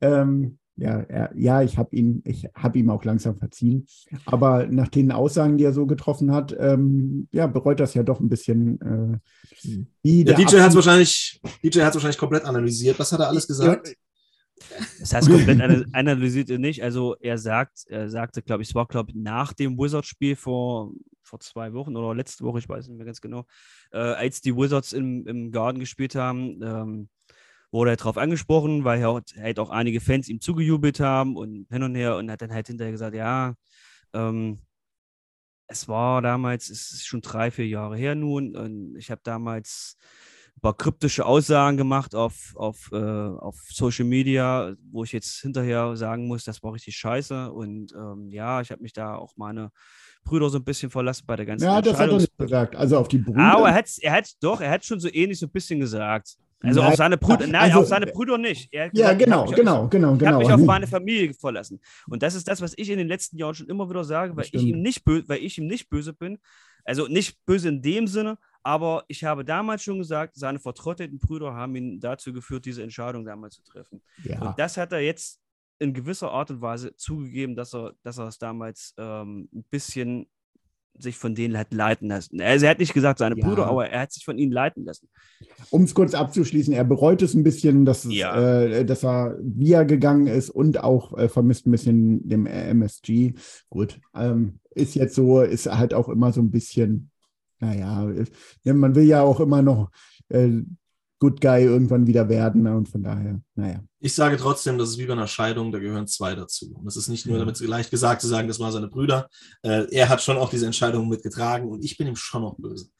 Ähm, ja, er, ja, ich habe ihn, ich habe ihm auch langsam verziehen. Aber nach den Aussagen, die er so getroffen hat, ähm, ja, bereut das ja doch ein bisschen. Äh, wie der ja, D J hat es wahrscheinlich, D J hat's wahrscheinlich komplett analysiert. Was hat er alles gesagt? Ja. Das heißt, komplett analysiert er nicht. Also er sagt, er sagte, glaube ich, es war, glaube ich, nach dem Wizards-Spiel vor, vor zwei Wochen oder letzte Woche, ich weiß nicht mehr ganz genau, äh, als die Wizards im, im Garden gespielt haben, ähm, wurde er darauf angesprochen, weil halt auch einige Fans ihm zugejubelt haben und hin und her und hat dann halt hinterher gesagt, ja, ähm, es war damals, es ist schon drei, vier Jahre her nun und ich habe damals ein paar kryptische Aussagen gemacht auf, auf, äh, auf Social Media, wo ich jetzt hinterher sagen muss, das war richtig scheiße und ähm, ja, ich habe mich da auch meine Brüder so ein bisschen verlassen bei der ganzen Ja, das hat er nicht gesagt, also auf die Brüder. Aber er hat es er hat's, doch, er hat schon so ähnlich so ein bisschen gesagt. Also nein, auf seine Brüder, nein, also, auf seine Brüder nicht. Er ja, gesagt, genau, genau, genau, genau. Ich habe mich auf meine Familie verlassen. Und das ist das, was ich in den letzten Jahren schon immer wieder sage, weil ich ihm nicht böse, weil ich ihm nicht böse bin. Also nicht böse in dem Sinne, aber ich habe damals schon gesagt, seine vertrottelten Brüder haben ihn dazu geführt, diese Entscheidung damals zu treffen. Ja. Und das hat er jetzt in gewisser Art und Weise zugegeben, dass er, dass er es damals ähm, ein bisschen sich von denen halt leiten lassen. Also er hat nicht gesagt, seine ja. Brüder, aber er hat sich von ihnen leiten lassen. Um es kurz abzuschließen, er bereut es ein bisschen, dass, ja. es, äh, dass er via gegangen ist und auch äh, vermisst ein bisschen dem M S G. Gut, ähm, ist jetzt so, ist halt auch immer so ein bisschen, naja, man will ja auch immer noch äh, Good Guy irgendwann wieder werden und von daher, naja. Ich sage trotzdem, das ist wie bei einer Scheidung, da gehören zwei dazu. Und es ist nicht nur damit leicht gesagt zu sagen, das waren seine Brüder. Äh, er hat schon auch diese Entscheidung mitgetragen und ich bin ihm schon noch böse.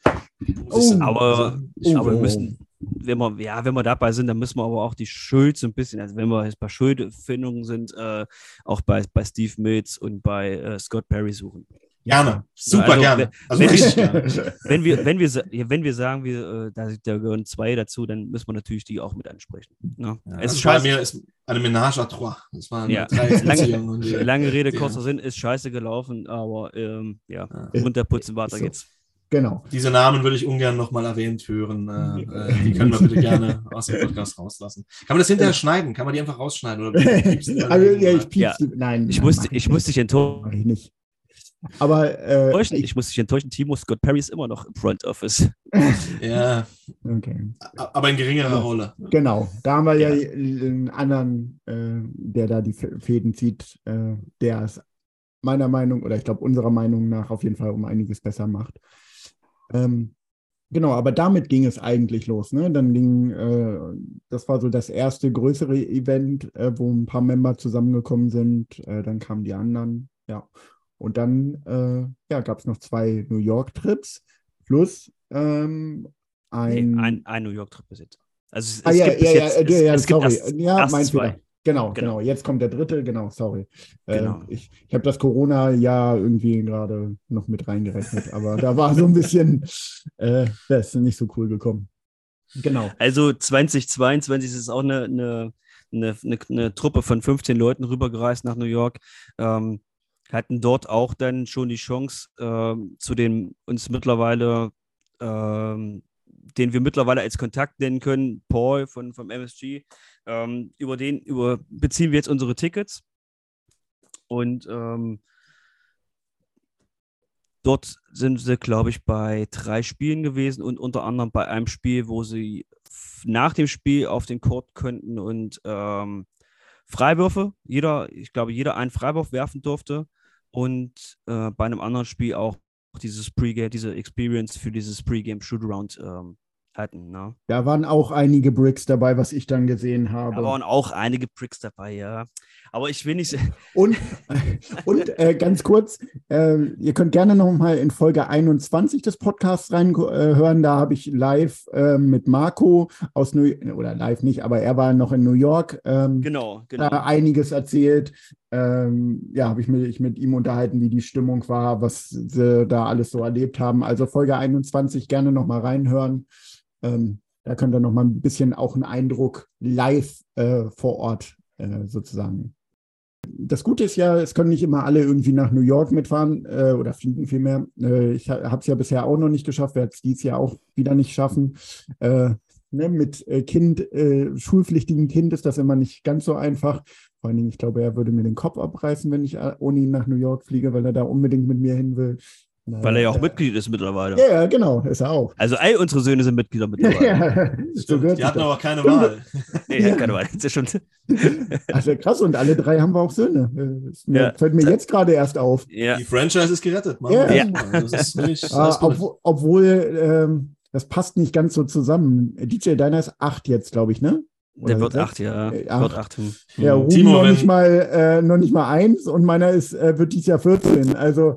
Oh, aber ich, oh, aber wir müssen, wenn wir, ja, wenn wir dabei sind, dann müssen wir aber auch die Schuld so ein bisschen, also wenn wir jetzt bei Schuldfindungen sind, äh, auch bei, bei Steve Mills und bei äh, Scott Perry suchen. Gerne, super also, gerne. Also wenn, ich, gerne. Wenn, wir, wenn, wir, wenn wir sagen, wir, da, da gehören zwei dazu, dann müssen wir natürlich die auch mit ansprechen. Ne? Ja, es ist scheiße. Mir ist eine Ménage à trois. Das waren ja. drei lange, und die, lange Rede, die, kurzer Sinn, ist scheiße gelaufen, aber ähm, ja, ja, runterputzen, weiter so. Geht's. Genau. Diese Namen würde ich ungern nochmal erwähnt hören. Äh, äh, die können wir bitte gerne aus dem Podcast rauslassen. Kann man das hinterher schneiden? Kann man die einfach rausschneiden? Oder also, ja, ich piepse. Ja. Nein, ich, nein, musste, ich musste dich enttäuschen. Ich nicht. Aber äh, ich, ich muss dich enttäuschen, Timo, Scott Perry ist immer noch im Front Office. Ja, okay. Aber in geringerer ja. Rolle. Genau, da haben wir ja, ja einen anderen, äh, der da die Fäden zieht, äh, der es meiner Meinung oder ich glaube unserer Meinung nach auf jeden Fall um einiges besser macht. Ähm, genau, aber damit ging es eigentlich los. Ne? Dann ging, äh, das war so das erste größere Event, äh, wo ein paar Member zusammengekommen sind. Äh, dann kamen die anderen, ja. Und dann äh, ja, gab es noch zwei New York-Trips plus ähm, ein... Nee, ein, ein New York-Trip bis jetzt. Also es gibt bis jetzt ja, mein Fehler. Genau, genau, genau. Jetzt kommt der dritte, genau, sorry. Äh, genau. Ich, ich habe das Corona-Jahr irgendwie gerade noch mit reingerechnet, aber da war so ein bisschen, äh, das ist nicht so cool gekommen. Genau. Also zwanzig zweiundzwanzig ist auch eine, eine, eine, eine, eine Truppe von fünfzehn Leuten rübergereist nach New York. Ähm, hatten dort auch dann schon die Chance, äh, zu dem uns mittlerweile, äh, den wir mittlerweile als Kontakt nennen können, Paul von, vom M S G, ähm, über den über, beziehen wir jetzt unsere Tickets und ähm, dort sind sie, glaube ich, bei drei Spielen gewesen und unter anderem bei einem Spiel, wo sie f- nach dem Spiel auf den Court könnten und ähm, Freiwürfe, jeder, ich glaube, jeder einen Freiwurf werfen durfte und äh, bei einem anderen Spiel auch dieses Pre-Game, diese Experience für dieses Pre-Game Shootaround ähm, hatten. Ne? Da waren auch einige Bricks dabei, was ich dann gesehen habe. Da waren auch einige Bricks dabei, ja. Aber ich will nicht... Und, und äh, ganz kurz, äh, ihr könnt gerne nochmal in Folge einundzwanzig des Podcasts reinhören. Äh, da habe ich live äh, mit Marco aus New oder live nicht, aber er war noch in New York. Ähm, genau, genau. Da einiges erzählt. Ähm, ja, habe ich mich mit ihm unterhalten, wie die Stimmung war, was sie da alles so erlebt haben. Also Folge einundzwanzig gerne nochmal reinhören. Ähm, da könnt ihr nochmal ein bisschen auch einen Eindruck live äh, vor Ort äh, sozusagen. Das Gute ist ja, es können nicht immer alle irgendwie nach New York mitfahren äh, oder fliegen vielmehr. Äh, ich ha- habe es ja bisher auch noch nicht geschafft, werde es dieses Jahr auch wieder nicht schaffen. Äh, ne, mit äh, Kind, äh, schulpflichtigem Kind ist das immer nicht ganz so einfach. Vor allen Dingen, ich glaube, er würde mir den Kopf abreißen, wenn ich ohne ihn nach New York fliege, weil er da unbedingt mit mir hin will. Nein, weil er ja auch äh, Mitglied ist mittlerweile. Ja, yeah, genau, ist er auch. Also all unsere Söhne sind Mitglieder mittlerweile. Ja, so die hatten aber keine Wahl. Nee, ja. keine Wahl. Das ist schon also krass, und alle drei haben wir auch Söhne. Mir, ja. Fällt mir jetzt gerade erst auf. Ja. Die Franchise ist gerettet, Mann. Ja. Ja. Das ist nicht, das uh, ob, obwohl, ähm, das passt nicht ganz so zusammen. D J Diner ist acht jetzt, glaube ich, ne? Oder der wird acht, ja. Äh, acht. Wird acht. Hm. Ja, Ruben noch, äh, noch nicht mal eins und meiner ist, äh, wird dieses Jahr vierzehn. Also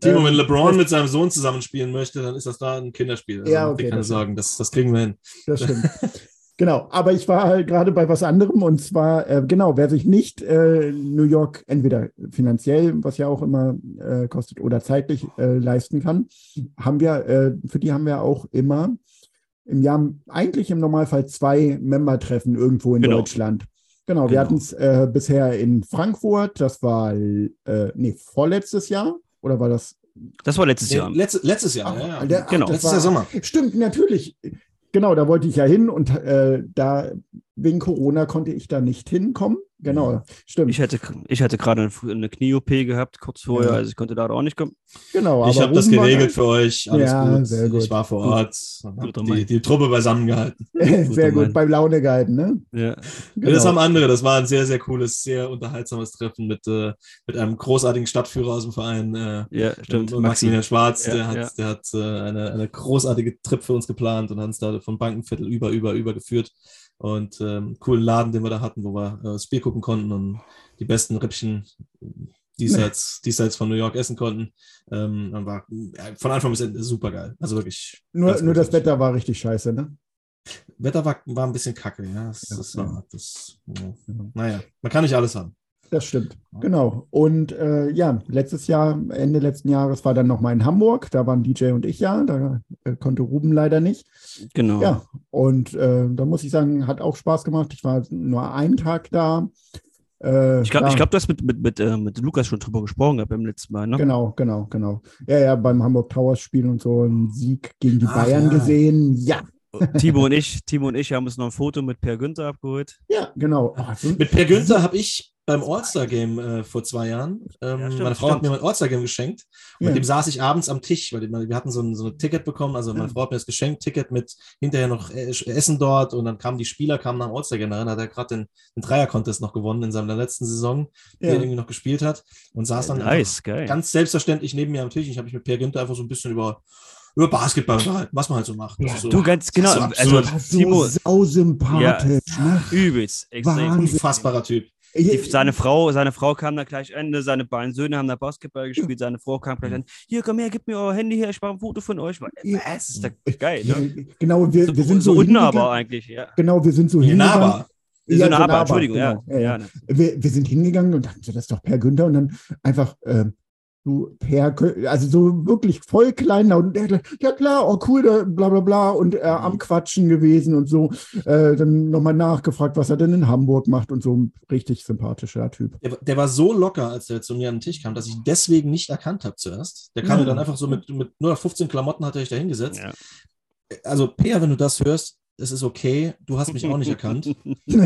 Timo, ähm, wenn LeBron mit seinem Sohn zusammenspielen möchte, dann ist das da ein Kinderspiel. Also ja, okay. Ich kann das sagen, das, das kriegen wir hin. Das stimmt. Genau, aber ich war halt gerade bei was anderem und zwar, äh, genau, wer sich nicht äh, New York entweder finanziell, was ja auch immer äh, kostet, oder zeitlich äh, leisten kann, haben wir, äh, für die haben wir auch immer im Jahr eigentlich im Normalfall zwei Member-Treffen irgendwo in genau. Deutschland. Genau, wir genau. hatten es äh, bisher in Frankfurt, das war, äh, nee, vorletztes Jahr. Oder war das? Das war letztes Jahr. Letz, letztes Jahr, ach, ja. Der, ach, genau, letztes Jahr Sommer. Stimmt, natürlich. Genau, da wollte ich ja hin und äh, da wegen Corona konnte ich da nicht hinkommen. Genau, stimmt. Ich hatte, ich hatte gerade eine Knie-O P gehabt, kurz vorher, ja. Also ich konnte da auch nicht kommen. Genau, aber ich habe das geregelt für euch. Alles ja, gut. Sehr gut. Ich war vor Ort, gut. Die, die Truppe beisammen gehalten. Sehr gut, gut beim Laune gehalten, ne? Ja. Genau. Das haben andere, das war ein sehr, sehr cooles, sehr unterhaltsames Treffen mit, äh, mit einem großartigen Stadtführer aus dem Verein. Äh, ja, stimmt. Maximilian Maxi. Schwarz, ja, der hat, ja. der hat äh, eine, eine großartige Trip für uns geplant und hat uns da von Bankenviertel über, über, über geführt. Und ähm, coolen Laden, den wir da hatten, wo wir äh, das Spiel gucken konnten und die besten Rippchen diesseits, diesseits von New York essen konnten. Ähm, dann war äh, von Anfang bis Ende super geil. Also wirklich. Nur, nur das Wetter war richtig scheiße, ne? Wetter war, war ein bisschen kacke, ja. Das, ja, das war, das, ja. Naja, man kann nicht alles haben. Das stimmt, genau. Und äh, ja, letztes Jahr, Ende letzten Jahres war dann nochmal in Hamburg. Da waren D J und ich ja, da äh, konnte Ruben leider nicht. Genau. Ja, und äh, da muss ich sagen, hat auch Spaß gemacht. Ich war nur einen Tag da. Äh, ich glaube, ich glaub, du hast mit, mit, mit, äh, mit Lukas schon drüber gesprochen gehabt beim letzten Mal, ne? Genau, genau, genau. Ja, ja, beim Hamburg Towers Spiel und so einen Sieg gegen die Ach, Bayern ja. gesehen. Ja. Timo und ich, Timo und ich haben uns noch ein Foto mit Per Günther abgeholt. Ja, genau. Ach, mit Per Günther habe ich beim All-Star-Game äh, vor zwei Jahren. Ähm, ja, stimmt, meine Frau stimmt. hat mir mein All-Star-Game geschenkt. Und ja. mit dem saß ich abends am Tisch, weil wir hatten so ein, so ein Ticket bekommen. Also meine ja. Frau hat mir das geschenkt, Ticket mit hinterher noch Essen dort. Und dann kamen die Spieler, kamen nach dem All-Star-Game rein. Hat er gerade den, den Dreier-Contest noch gewonnen in seiner letzten Saison, ja. der irgendwie noch gespielt hat. Und saß dann nice, ganz selbstverständlich neben mir am Tisch. Ich habe mich mit Per Günther einfach so ein bisschen über... Über Basketball, was man halt so macht. Ja, so, du ganz genau. Also, Timo, so sausympathisch. Ja, übelst. Extrem. Unfassbarer Typ. Die, seine, Frau, seine Frau kam da gleich Ende, seine beiden Söhne haben da Basketball gespielt, seine Frau kam gleich Ende. Hier, komm her, gib mir euer Handy her, ich mache ein Foto von euch. Das ist doch geil, ne? Genau, wir, wir so, sind so, so unnahbar eigentlich, ja. Genau, wir sind so hingegangen. Wir sind nahbar, Entschuldigung, ja. ja, ja. Wir, wir sind hingegangen und dachten, das ist doch Per Günther und dann einfach... Ähm, Du, Per, also so wirklich voll kleinlaut. Ja klar, oh cool, da, bla bla bla und äh, am Quatschen gewesen und so. Äh, dann nochmal nachgefragt, was er denn in Hamburg macht und so ein richtig sympathischer Typ. Der, der war so locker, als er zu mir an den Tisch kam, dass ich deswegen nicht erkannt habe zuerst. Der kam mir ja. dann einfach so mit, mit nur fünfzehn Klamotten hat er sich da hingesetzt. Ja. Also Per, wenn du das hörst, es ist okay, du hast mich auch nicht erkannt.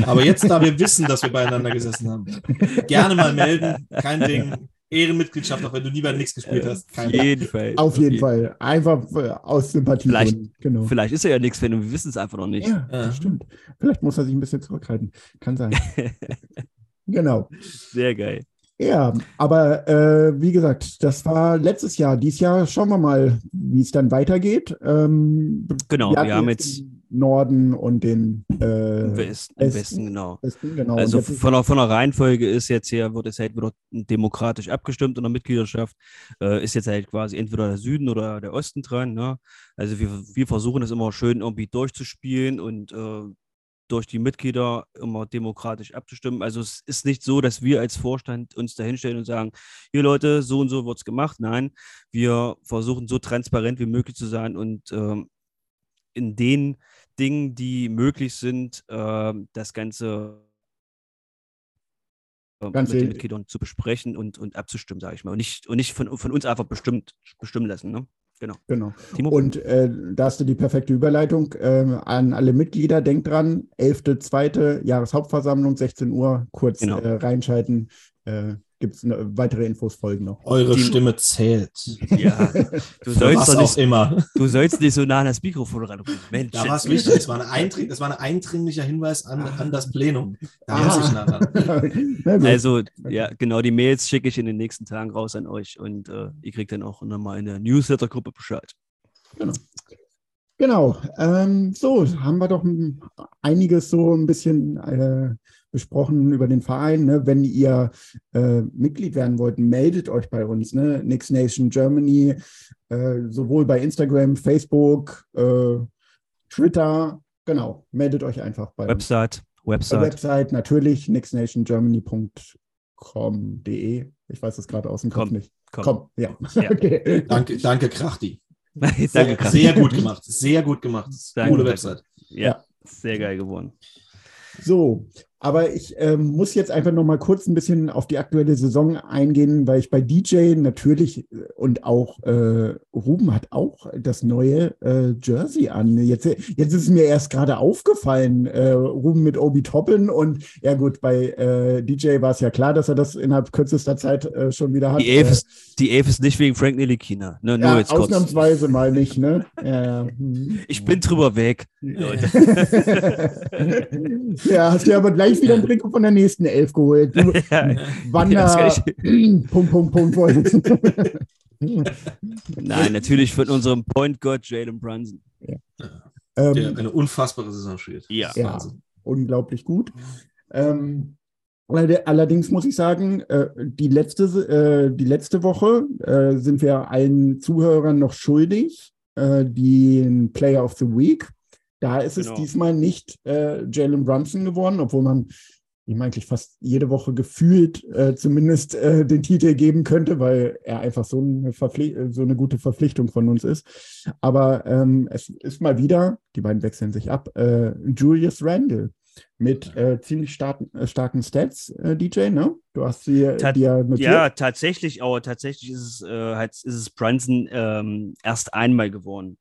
Aber jetzt, da wir wissen, dass wir beieinander gesessen haben, gerne mal melden, kein Ding. Ehrenmitgliedschaft, auch wenn du nie bei Knicks gespielt hast. Auf jeden Fall. Auf jeden Fall. Einfach aus Sympathie. Vielleicht, genau. Vielleicht ist er ja Knicks-Fan und wir wissen es einfach noch nicht. Ja, ja, das stimmt. Vielleicht muss er sich ein bisschen zurückhalten. Kann sein. Genau. Sehr geil. Ja, aber äh, wie gesagt, das war letztes Jahr. Dieses Jahr schauen wir mal, wie es dann weitergeht. Ähm, genau, wir, wir haben jetzt... jetzt Norden und den äh, Westen, Westen, Westen, genau. Westen, genau. Also von der, von der Reihenfolge ist jetzt hier, wird es halt wieder demokratisch abgestimmt in der Mitgliedschaft, äh, ist jetzt halt quasi entweder der Süden oder der Osten dran, ne? Also wir, wir versuchen das immer schön irgendwie durchzuspielen und äh, durch die Mitglieder immer demokratisch abzustimmen. Also es ist nicht so, dass wir als Vorstand uns da hinstellen und sagen, hier Leute, so und so wird es gemacht. Nein, wir versuchen so transparent wie möglich zu sein und äh, in den Dingen, die möglich sind, äh, das Ganze äh, Ganz mit den Mitgliedern zu besprechen und, und abzustimmen, sage ich mal. Und nicht, und nicht von, von uns einfach bestimmt, bestimmen lassen, ne? Genau. genau. Timo? Und äh, da hast du die perfekte Überleitung äh, an alle Mitglieder. Denkt dran, elfter zweiter Jahreshauptversammlung, sechzehn Uhr, kurz genau. äh, reinschalten. Äh, Gibt es weitere Infos, folgen noch. Eure die, Stimme zählt. Ja, du sollst doch nicht, immer. Du sollst nicht so nah an das Mikrofon ranrufen. Mensch. Da war es wichtig. Das war, ein das war ein eindringlicher Hinweis an, an das Plenum. Da ah. muss ich nah ran. Also, ja, genau, die Mails schicke ich in den nächsten Tagen raus an euch und äh, ihr kriegt dann auch nochmal in der Newsletter-Gruppe Bescheid. Genau. Genau. Ähm, so, haben wir doch einiges so ein bisschen... Äh, besprochen über den Verein. Ne? Wenn ihr äh, Mitglied werden wollt, meldet euch bei uns. Ne? Knicks Nation Germany, äh, sowohl bei Instagram, Facebook, äh, Twitter. Genau, meldet euch einfach bei Website, uns. Website. Äh, Website natürlich, knicks nation germany punkt com punkt de. Ich weiß das gerade aus dem Kopf nicht. Komm, komm ja. ja. Okay. Danke, danke Krachti. danke, sehr, Krachti. Sehr gut gemacht, sehr gut gemacht. Danke. Coole Website. Ja, ja, sehr geil geworden. So, aber ich ähm, muss jetzt einfach noch mal kurz ein bisschen auf die aktuelle Saison eingehen, weil ich bei D J natürlich und auch äh, Ruben hat auch das neue äh, Jersey an. Jetzt, jetzt ist es mir erst gerade aufgefallen, äh, Ruben mit Obi Toppin und ja gut, bei äh, D J war es ja klar, dass er das innerhalb kürzester Zeit äh, schon wieder hat. Die Elf ist, die Elf ist nicht wegen Frank Ntilikina, ne? Nur ja, jetzt ausnahmsweise kurz. Mal nicht, ne? Ja, ja. Ich bin drüber weg. Ja, hast du aber gleich wieder einen Trikot von der nächsten Elf geholt. Du, ja, Wander, Punkt, Punkt, Punkt, Punkt. Nein, natürlich von unserem Point Guard Jalen Brunson. Ja. Ähm, der eine unfassbare Saison spielt. Ja, ja, unglaublich gut. Ähm, allerdings muss ich sagen, äh, die, letzte, äh, die letzte Woche äh, sind wir allen Zuhörern noch schuldig, äh, den Player of the Week. Da ist es genau. diesmal nicht äh, Jalen Brunson geworden, obwohl man ihm eigentlich fast jede Woche gefühlt äh, zumindest äh, den Titel geben könnte, weil er einfach so eine, Verpflicht- so eine gute Verpflichtung von uns ist. Aber ähm, es ist mal wieder, die beiden wechseln sich ab, äh, Julius Randle mit äh, ziemlich starten, äh, starken Stats, äh, D J, ne? Du hast sie Ta- dir notiert. Ja, tatsächlich, aber tatsächlich ist es, äh, ist es Brunson ähm, erst einmal geworden.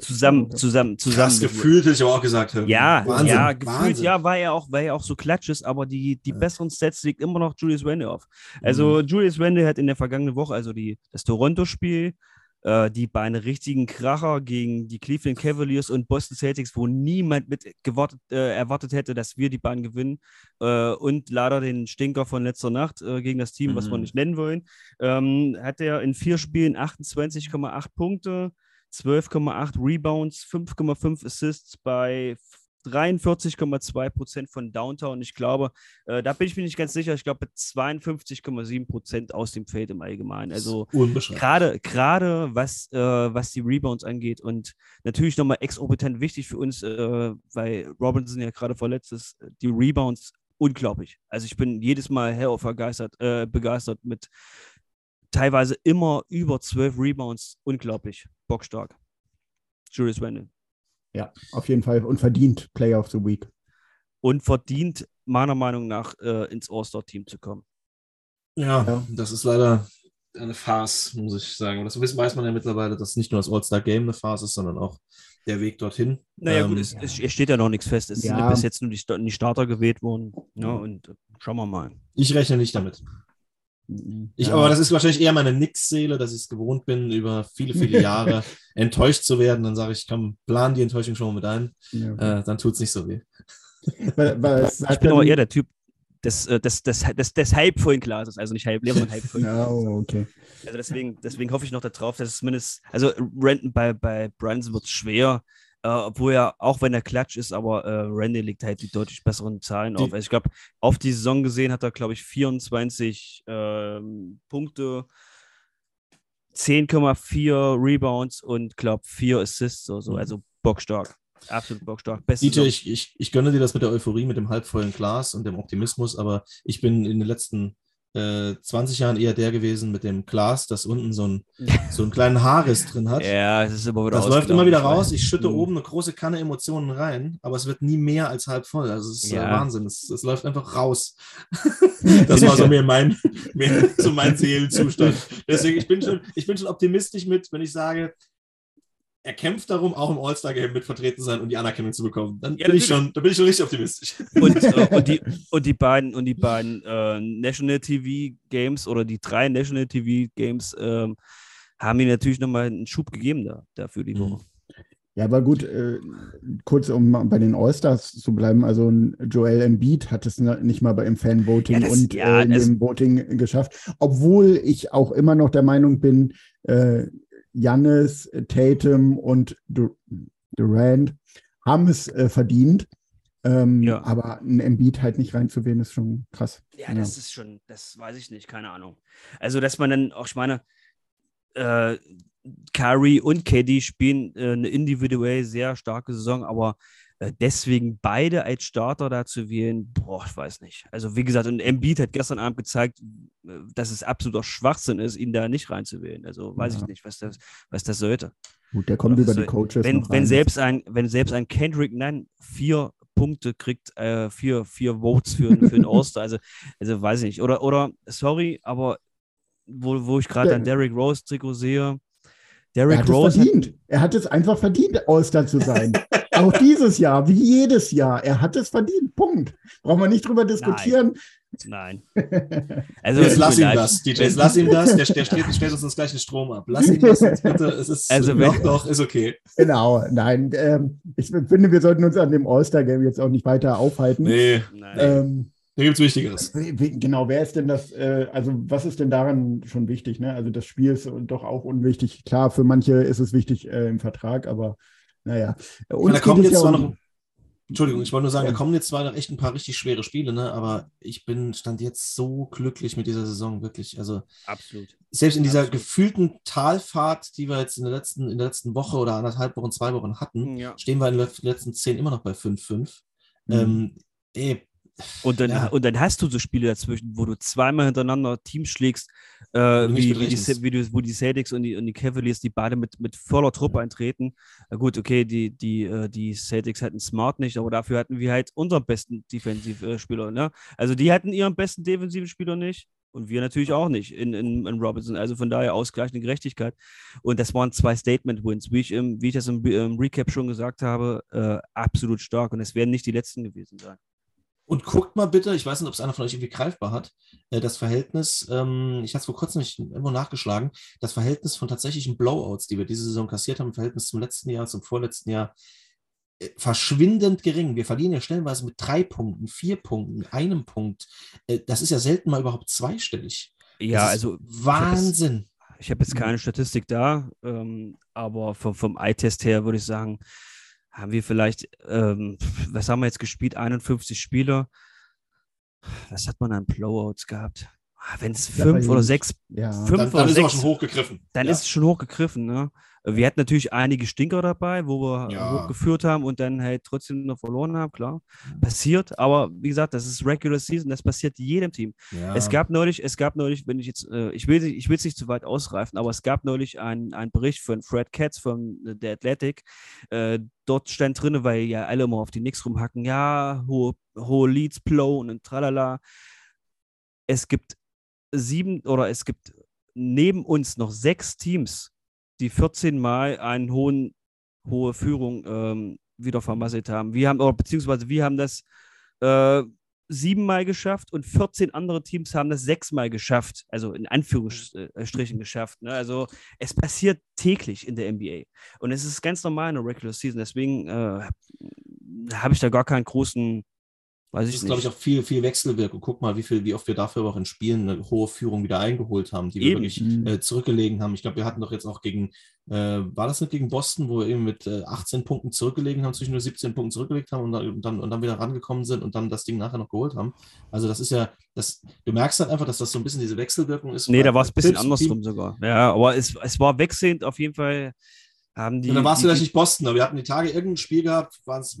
Zusammen, zusammen, zusammen. Das gefühlt, hätte ich aber auch gesagt. Habe. Ja, Wahnsinn, ja, gefühlt, Wahnsinn. Ja, war ja auch, war ja auch so Klatsches, aber die, die ja. besseren Sets liegt immer noch Julius Randle auf. Also mhm. Julius Randle hat in der vergangenen Woche, also die, das Toronto-Spiel, äh, die bei einem richtigen Kracher gegen die Cleveland Cavaliers und Boston Celtics, wo niemand mit gewartet, äh, erwartet hätte, dass wir die Bahn gewinnen, äh, und leider den Stinker von letzter Nacht äh, gegen das Team, mhm. was wir nicht nennen wollen, ähm, hat er in vier Spielen achtundzwanzig Komma acht Punkte, zwölf Komma acht Rebounds, fünf Komma fünf Assists bei dreiundvierzig Komma zwei Prozent von Downtown. Ich glaube, äh, da bin ich mir nicht ganz sicher, ich glaube zweiundfünfzig Komma sieben Prozent aus dem Feld im Allgemeinen. Also gerade gerade was, äh, was die Rebounds angeht und natürlich nochmal exorbitant wichtig für uns, äh, weil Robinson ja gerade verletzt ist, die Rebounds unglaublich. Also ich bin jedes Mal hellauf begeistert, äh, begeistert mit teilweise immer über zwölf Rebounds. Unglaublich. Bockstark. Julius Randle. Ja, auf jeden Fall. Und verdient Player of the Week. Und verdient, meiner Meinung nach, äh, ins All-Star-Team zu kommen. Ja, ja, das ist leider eine Farce, muss ich sagen. Und das weiß man ja mittlerweile, dass nicht nur das All-Star-Game eine Farce ist, sondern auch der Weg dorthin. Naja, ähm, gut, es, ja. es steht ja noch nichts fest. Es ja. sind bis jetzt nur die, die Starter gewählt worden. Ja, und äh, schauen wir mal. Ich rechne nicht damit. Ich, ja. Aber das ist wahrscheinlich eher meine Knicks-Seele, dass ich es gewohnt bin, über viele, viele Jahre enttäuscht zu werden. Dann sage ich, komm, plan die Enttäuschung schon mal mit ein. Ja. Äh, dann tut es nicht so weh. Weil, weil ich bin aber eher der Typ des, des, des, des, des halbvollen Glases, also nicht halb leer, sondern halbvoll. No, okay. Also deswegen, deswegen hoffe ich noch darauf, dass es zumindest, also Renten bei, bei Brunson wird es schwer. Uh, obwohl ja, auch wenn er Klatsch ist, aber uh, Randle legt halt die deutlich besseren Zahlen die, auf. Also ich glaube, auf die Saison gesehen hat er, glaube ich, vierundzwanzig ähm, Punkte, zehn Komma vier Rebounds und, glaube ich, vier Assists oder so. Also bockstark. Absolut bockstark. Beste Dieter, ich, ich, ich gönne dir das mit der Euphorie, mit dem halbvollen Glas und dem Optimismus, aber ich bin in den letzten zwanzig Jahren eher der gewesen mit dem Glas, das unten so, ein, so einen kleinen Haarriss drin hat. Ja, das ist immer wieder Das läuft immer wieder raus. Ich schütte mhm. oben eine große Kanne Emotionen rein, aber es wird nie mehr als halb voll. Also es ist ja. Wahnsinn. Es, es läuft einfach raus. Das war so mir mein, mir, so mein Seelenzustand. Deswegen, ich bin schon, ich bin schon optimistisch mit, wenn ich sage, er kämpft darum, auch im All-Star-Game mit vertreten zu sein und die Anerkennung zu bekommen. Dann ja, bin ich schon, da bin ich schon richtig optimistisch. Und, äh, und, die, und die beiden, und die beiden äh, National T V Games oder die drei National T V Games äh, haben ihm natürlich nochmal einen Schub gegeben da, dafür die Woche. Ja, aber gut, äh, kurz um bei den All-Stars zu bleiben, also Joel Embiid hat es nicht mal bei im Fan-Voting ja, das, und ja, äh, in dem Voting geschafft. Obwohl ich auch immer noch der Meinung bin, äh, Giannis, Tatum und Dur- Durant haben es äh, verdient, ähm, ja. aber ein Embiid halt nicht reinzuwählen, ist schon krass. Ja, ja, das ist schon, das weiß ich nicht, keine Ahnung. Also, dass man dann auch, ich meine, äh, Kari und K D spielen äh, eine individuell sehr starke Saison, aber äh, deswegen beide als Starter da zu wählen, boah, ich weiß nicht. Also, wie gesagt, und Embiid hat gestern Abend gezeigt, dass es absoluter Schwachsinn ist, ihn da nicht reinzuwählen. Also weiß ja. ich nicht, was das, was das sollte. Gut, der kommt Oder über die Coaches. Wenn, wenn, selbst ein, wenn selbst ein Kendrick Nunn vier Punkte kriegt, äh, vier, vier Votes für, für den All-Star, also, also weiß ich nicht. Oder, oder sorry, aber wo, wo ich gerade ja. an Derrick Rose Trikot sehe, Derrick er hat Rose es verdient. Hat, er hat es einfach verdient, All-Star zu sein. Auch dieses Jahr, wie jedes Jahr. Er hat es verdient, Punkt. Braucht man nicht drüber diskutieren. Nein. Nein. Also, jetzt lass ihm das, D Js, lass ihm das. Der, der steht, stellt uns das gleich den Strom ab. Lass ihn das jetzt bitte. Es ist also noch, doch, ist okay. Genau, nein. Ähm, ich finde, wir sollten uns an dem All-Star-Game jetzt auch nicht weiter aufhalten. Nee, nein. Ähm, da gibt es Wichtigeres. Genau, wer ist denn das? Äh, also, was ist denn daran schon wichtig? Ne? Also, das Spiel ist doch auch unwichtig. Klar, für manche ist es wichtig äh, im Vertrag, aber naja. Uns da kommt jetzt zwar ja um, noch. Entschuldigung, ich wollte nur sagen, ja. da kommen jetzt zwar noch echt ein paar richtig schwere Spiele, ne? aber ich bin stand jetzt so glücklich mit dieser Saison, wirklich. Also absolut. Selbst in dieser absolut. gefühlten Talfahrt, die wir jetzt in der letzten, in der letzten Woche oder anderthalb Wochen, zwei Wochen hatten, ja. stehen wir in den letzten zehn immer noch bei fünf fünf. Mhm. Ähm, ey, und, dann, ja. und dann hast du so Spiele dazwischen, wo du zweimal hintereinander Teams schlägst, äh, wie, wie die, wie die, wo die Celtics und die, und die Cavaliers die beide mit, mit voller Truppe eintreten. Na gut, okay, die, die, die Celtics hatten Smart nicht, aber dafür hatten wir halt unseren besten Defensivspieler. Ne? Also die hatten ihren besten defensiven Spieler nicht. Und wir natürlich auch nicht in, in, in Robinson. Also von daher ausgleichende Gerechtigkeit. Und das waren zwei Statement-Wins, wie ich, im, wie ich das im, im Recap schon gesagt habe, äh, absolut stark. Und es werden nicht die letzten gewesen sein. Und guckt mal bitte, ich weiß nicht, ob es einer von euch irgendwie greifbar hat, äh, das Verhältnis, ähm, ich hatte es vor kurzem nicht irgendwo nachgeschlagen, das Verhältnis von tatsächlichen Blowouts, die wir diese Saison kassiert haben, im Verhältnis zum letzten Jahr, zum vorletzten Jahr, verschwindend gering. Wir verlieren ja stellenweise mit drei Punkten, vier Punkten, einem Punkt. Das ist ja selten mal überhaupt zweistellig. Ja, also Wahnsinn. Ich habe jetzt, hab jetzt keine Statistik da, ähm, aber vom, vom Eye-Test her würde ich sagen, haben wir vielleicht, ähm, was haben wir jetzt gespielt? einundfünfzig Spieler. Was hat man an Blowouts gehabt? Wenn es fünf oder sechs, ja. fünf dann, oder dann ist sechs, schon hochgegriffen. Dann ja. ist es schon hochgegriffen. Ne? Wir hatten natürlich einige Stinker dabei, wo wir ja. hochgeführt haben und dann halt trotzdem noch verloren haben, klar. Passiert, aber wie gesagt, das ist Regular Season, das passiert jedem Team. Ja. Es gab neulich, es gab neulich, wenn ich jetzt, äh, ich will ich will es nicht zu weit ausreifen, aber es gab neulich einen, einen Bericht von Fred Katz von der Athletic. Äh, dort stand drin, weil ja alle immer auf die Knicks rumhacken, ja, hohe, hohe Leads, blown und tralala. Es gibt sieben oder es gibt neben uns noch sechs Teams, die vierzehn Mal eine hohen, hohe Führung ähm, wieder vermasselt haben. Wir haben, oder beziehungsweise wir haben das äh, sieben Mal geschafft und vierzehn andere Teams haben das sechs Mal geschafft, also in Anführungsstrichen geschafft. Ne? Also es passiert täglich in der N B A und es ist ganz normal in der Regular Season, deswegen äh, habe ich da gar keinen großen. Weiß ich das ist, glaube ich, auch viel, viel Wechselwirkung. Guck mal, wie viel, wie oft wir dafür auch in Spielen eine hohe Führung wieder eingeholt haben, die eben. wir wirklich äh, zurückgelegen haben. Ich glaube, wir hatten doch jetzt auch gegen, äh, war das nicht gegen Boston, wo wir eben mit äh, achtzehn Punkten zurückgelegen haben, zwischen nur siebzehn Punkten zurückgelegt haben und dann, und, dann, und dann wieder rangekommen sind und dann das Ding nachher noch geholt haben. Also das ist ja, das, du merkst halt einfach, dass das so ein bisschen diese Wechselwirkung ist. Nee, da war es ein bisschen andersrum sogar. Ja, aber es, es war wechselnd auf jeden Fall. Haben die, und dann war es vielleicht nicht Boston, aber wir hatten die Tage irgendein Spiel gehabt, waren's,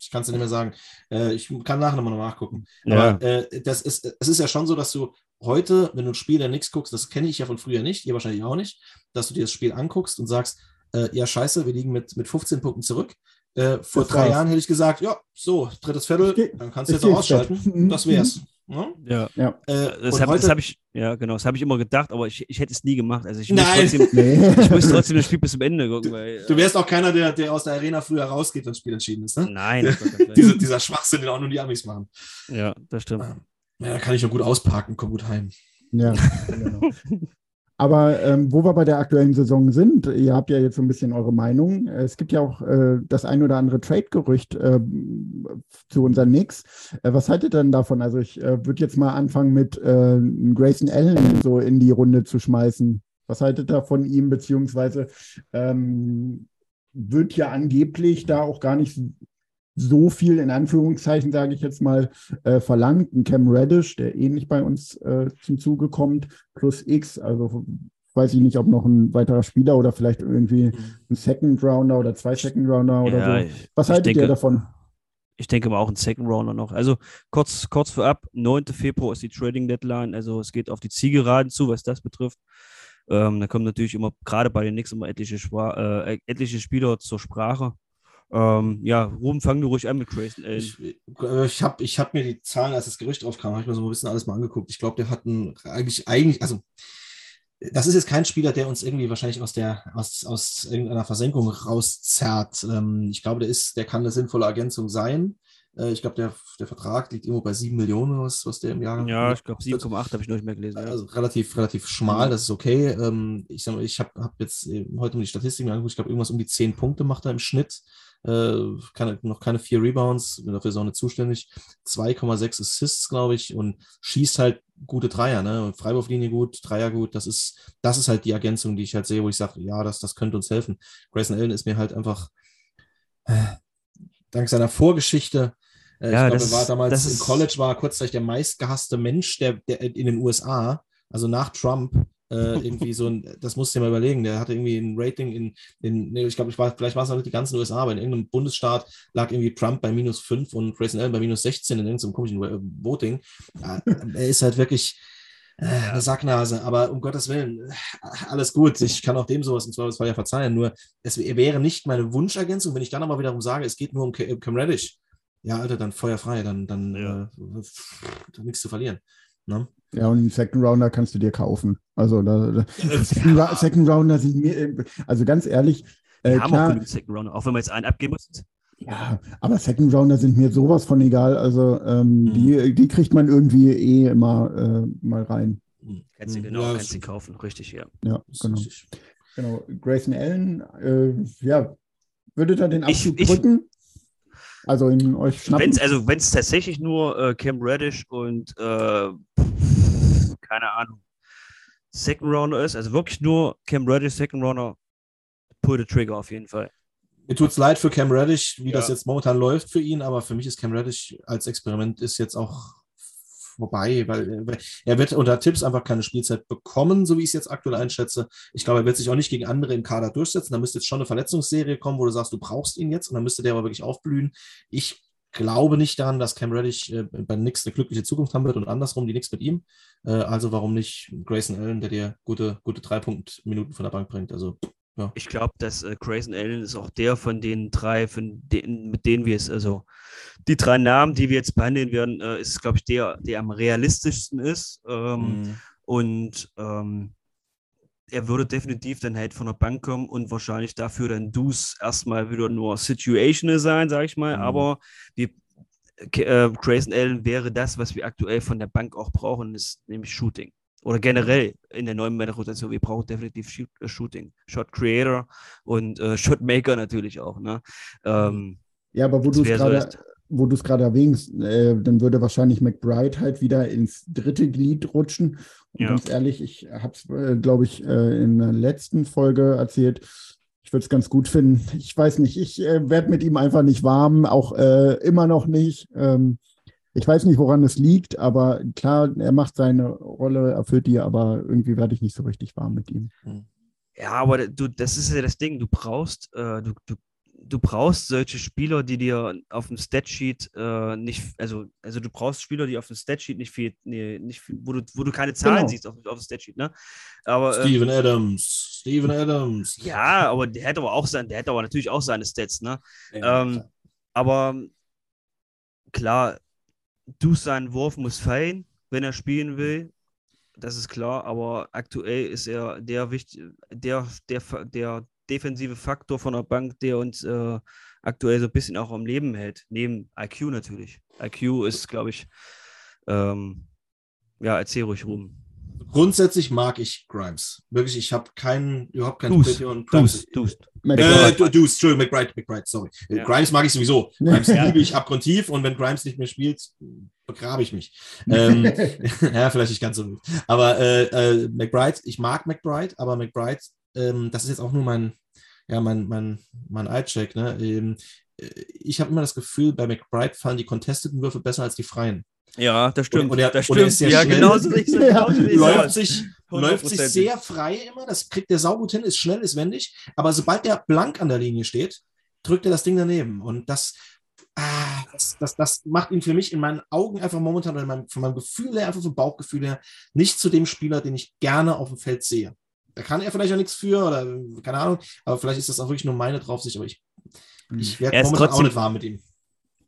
ich kann es ja nicht mehr sagen, äh, ich kann nachher nochmal nachgucken, ja. aber äh, das ist, es ist ja schon so, dass du heute, wenn du ein Spiel der Knicks guckst, das kenne ich ja von früher nicht, ihr wahrscheinlich auch nicht, dass du dir das Spiel anguckst und sagst, äh, ja scheiße, wir liegen mit, mit fünfzehn Punkten zurück, äh, vor das drei war's. Jahren hätte ich gesagt, ja, so, drittes Viertel, geh, dann kannst du jetzt auch ausschalten, das wär's. No? Ja, ja. Äh, das habe hab ich, ja, genau, das habe ich immer gedacht, aber ich, ich hätte es nie gemacht. Also ich muss trotzdem, nee. ich muss trotzdem das Spiel bis zum Ende gucken. Du, weil, du wärst auch keiner, der, der aus der Arena früher rausgeht, wenn das Spiel entschieden ist. Ne? Nein. Das war ganz Diese, dieser Schwachsinn, den auch nur die Amis machen. Ja, das stimmt. Ja, da kann ich ja gut ausparken, komm gut heim. Ja, genau. Aber ähm, wo wir bei der aktuellen Saison sind, ihr habt ja jetzt so ein bisschen eure Meinung. Es gibt ja auch äh, das ein oder andere Trade-Gerücht äh, zu unseren Knicks. Äh, was haltet ihr denn davon? Also ich äh, würde jetzt mal anfangen mit äh, Grayson Allen so in die Runde zu schmeißen. Was haltet ihr von ihm? Beziehungsweise ähm, wird ja angeblich da auch gar nicht so viel, in Anführungszeichen, sage ich jetzt mal, äh, verlangt. Ein Cam Reddish, der ähnlich bei uns äh, zum Zuge kommt, plus X, also weiß ich nicht, ob noch ein weiterer Spieler oder vielleicht irgendwie ein Second-Rounder oder zwei Second-Rounder oder ja, so. Was haltet denke, ihr davon? Ich denke mal auch ein Second-Rounder noch. Also kurz, kurz vorab, neunten Februar ist die Trading-Deadline, also es geht auf die Zielgeraden zu, was das betrifft. Ähm, da kommen natürlich immer, gerade bei den Knicks, immer etliche, äh, etliche Spieler zur Sprache. Ähm, ja, Ruben, fang du ruhig an mit Grayson Allen. Ich, ich habe ich hab mir die Zahlen, als das Gerücht drauf kam, habe ich mir so ein bisschen alles mal angeguckt. Ich glaube, der hat einen, eigentlich, eigentlich, also das ist jetzt kein Spieler, der uns irgendwie wahrscheinlich aus der aus, aus irgendeiner Versenkung rauszerrt. Ähm, ich glaube, der ist, der kann eine sinnvolle Ergänzung sein. Äh, ich glaube, der, der Vertrag liegt irgendwo bei sieben Millionen, was, was der im Jahr... Ja, ich glaube sieben Komma acht habe ich noch nicht mehr gelesen. Also ja. relativ, relativ schmal, das ist okay. Ähm, ich sag mal, ich habe hab jetzt heute um die Statistiken angeguckt, ich glaube, irgendwas um die zehn Punkte macht er im Schnitt. Äh, keine, noch keine vier Rebounds, bin dafür so nicht zuständig, zwei Komma sechs Assists, glaube ich, und schießt halt gute Dreier, ne? Freiwurflinie gut, Dreier gut, das ist, das ist halt die Ergänzung, die ich halt sehe, wo ich sage, ja, das, das könnte uns helfen. Grayson Allen ist mir halt einfach äh, dank seiner Vorgeschichte, äh, ja, ich glaube, er war damals im College, war kurzzeitig der meistgehasste Mensch der, der in den U S A, also nach Trump, äh, irgendwie so ein, das musst du dir mal überlegen, der hatte irgendwie ein Rating in, in nee, ich glaube, ich war, vielleicht war es noch nicht die ganzen U S A, aber in irgendeinem Bundesstaat lag irgendwie Trump bei minus fünf und Grayson Allen bei minus sechzehn in irgendeinem komischen äh, Voting. Ja, er ist halt wirklich äh, eine Sacknase, aber um Gottes Willen, alles gut, ich kann auch dem sowas im Zweifelsfall ja verzeihen, nur es wäre nicht meine Wunschergänzung, wenn ich dann aber wiederum sage, es geht nur um Cam Reddish. Ja, Alter, dann feuerfrei, dann, dann, ja. äh, dann nichts zu verlieren. Ne? Ja, und einen Second Rounder kannst du dir kaufen. Also da, da, ja. Second, Second Rounder sind mir, also ganz ehrlich. Wir äh, haben klar, auch genug Second Rounder, auch wenn wir jetzt einen abgeben müssen. Ja, aber Second Rounder sind mir sowas von egal. Also ähm, mhm. die, die kriegt man irgendwie eh immer äh, mal rein. Mhm. Kannst du genau, ja, kannst du kaufen, richtig, ja. Ja, genau. Genau. Grayson Allen, äh, ja, würde da den Abzug drücken? Also in euch schnappen? Wenn's, also wenn es tatsächlich nur äh, Cam Reddish und äh, keine Ahnung, Second Rounder ist, also wirklich nur Cam Reddish, Second Rounder, pull the trigger auf jeden Fall. Mir tut es leid für Cam Reddish, wie ja. das jetzt momentan läuft für ihn, aber für mich ist Cam Reddish als Experiment ist jetzt auch vorbei, weil er wird unter Tipps einfach keine Spielzeit bekommen, so wie ich es jetzt aktuell einschätze. Ich glaube, er wird sich auch nicht gegen andere im Kader durchsetzen. Da müsste jetzt schon eine Verletzungsserie kommen, wo du sagst, du brauchst ihn jetzt und dann müsste der aber wirklich aufblühen. Ich glaube nicht daran, dass Cam Reddish äh, bei Knicks eine glückliche Zukunft haben wird und andersrum die Knicks mit ihm. Äh, also warum nicht Grayson Allen, der dir gute, gute drei Punktminuten von der Bank bringt. Also ja. Ich glaube, dass äh, Grayson Allen ist auch der von den drei, von den, mit denen wir es, also die drei Namen, die wir jetzt behandeln werden, äh, ist, glaube ich, der, der am realistischsten ist. Ähm, mhm. Und ähm, er würde definitiv dann halt von der Bank kommen und wahrscheinlich dafür dann Du's erstmal wieder nur situational sein, sage ich mal. Mhm. Aber die, äh, Grayson Allen wäre das, was wir aktuell von der Bank auch brauchen, ist nämlich Shooting. Oder generell in der neuen Männerrotation, wir brauchen definitiv Shoot, uh, Shooting, Shot Creator und uh, Shot Maker natürlich auch. Ne? Ähm, ja, aber wo du es gerade, wo du es gerade erwähnst, äh, dann würde wahrscheinlich McBride halt wieder ins dritte Glied rutschen. Und ja. ganz ehrlich, ich habe es, äh, glaube ich, äh, in der letzten Folge erzählt. Ich würde es ganz gut finden. Ich weiß nicht, ich äh, werde mit ihm einfach nicht warm, auch äh, immer noch nicht. Ähm, Ich weiß nicht, woran es liegt, aber klar, er macht seine Rolle, erfüllt die, aber irgendwie werde ich nicht so richtig warm mit ihm. Ja, aber du, das ist ja das Ding, du brauchst, äh, du, du, du brauchst solche Spieler, die dir auf dem Statsheet äh, nicht, also, also du brauchst Spieler, die auf dem Statsheet nicht viel, nee, nicht viel, wo du, wo du keine Zahlen genau. siehst auf, auf dem Statsheet, ne? Aber, Steven ähm, Adams, Steven Adams. Ja, aber der hätte aber auch sein, der hätte aber natürlich auch seine Stats, ne? Ja, ähm, klar. Aber klar, Du, sein Wurf muss fallen, wenn er spielen will, das ist klar, aber aktuell ist er der, der, der, der defensive Faktor von der Bank, der uns äh, aktuell so ein bisschen auch am Leben hält, neben I Q natürlich. I Q ist, glaube ich, ähm, ja, erzähl ruhig rum. Grundsätzlich mag ich Grimes. Wirklich, ich habe keinen, überhaupt keinen... Dust, Dust, Dust. Entschuldigung, McBride, McBride, sorry. Ja. Grimes mag ich sowieso. Grimes liebe ich abgrundtief und wenn Grimes nicht mehr spielt, begrabe ich mich. ähm, ja, vielleicht nicht ganz so gut. Aber äh, äh, McBride, ich mag McBride, aber McBride, ähm, das ist jetzt auch nur mein, ja, mein, mein, mein Eye-Check, ne? Ähm, ich habe immer das Gefühl, bei McBride fallen die contesteten Würfe besser als die freien. Ja, das stimmt. Und er, das stimmt. Und er ist sehr ja, schnell. Genauso richtig. Ja. Läuft, sich, läuft sich sehr frei immer. Das kriegt der saugut hin, ist schnell, ist wendig. Aber sobald der blank an der Linie steht, drückt er das Ding daneben. Und das, ah, das, das, das macht ihn für mich in meinen Augen einfach momentan, oder in meinem, von meinem Gefühl her, einfach vom Bauchgefühl her, nicht zu dem Spieler, den ich gerne auf dem Feld sehe. Da kann er vielleicht auch nichts für, oder keine Ahnung. Aber vielleicht ist das auch wirklich nur meine Draufsicht. Aber ich, ich werde momentan auch nicht warm mit ihm.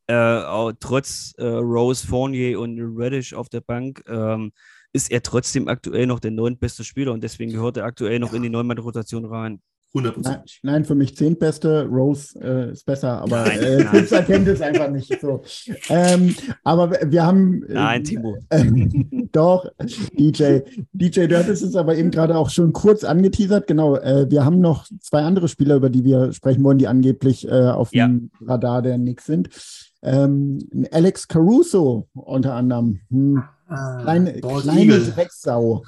Äh, auch trotz äh, Rose, Fournier und Reddish auf der Bank ähm, ist er trotzdem aktuell noch der neuntbeste Spieler und deswegen gehört er aktuell noch ja. in die Neunmann-Rotation rein. hundert Prozent. Nein, nein, für mich zehntbeste, Rose äh, ist besser, aber Tipps erkennt es einfach nicht so. Ähm, aber wir haben... Äh, nein, Timo. Äh, äh, doch, D J. D J Dirt ist es aber eben gerade auch schon kurz angeteasert. Genau, äh, wir haben noch zwei andere Spieler, über die wir sprechen wollen, die angeblich äh, auf ja. dem Radar der Knicks sind. Ähm, Alex Caruso unter anderem. Hm. Ah, kleine kleine Drecksau.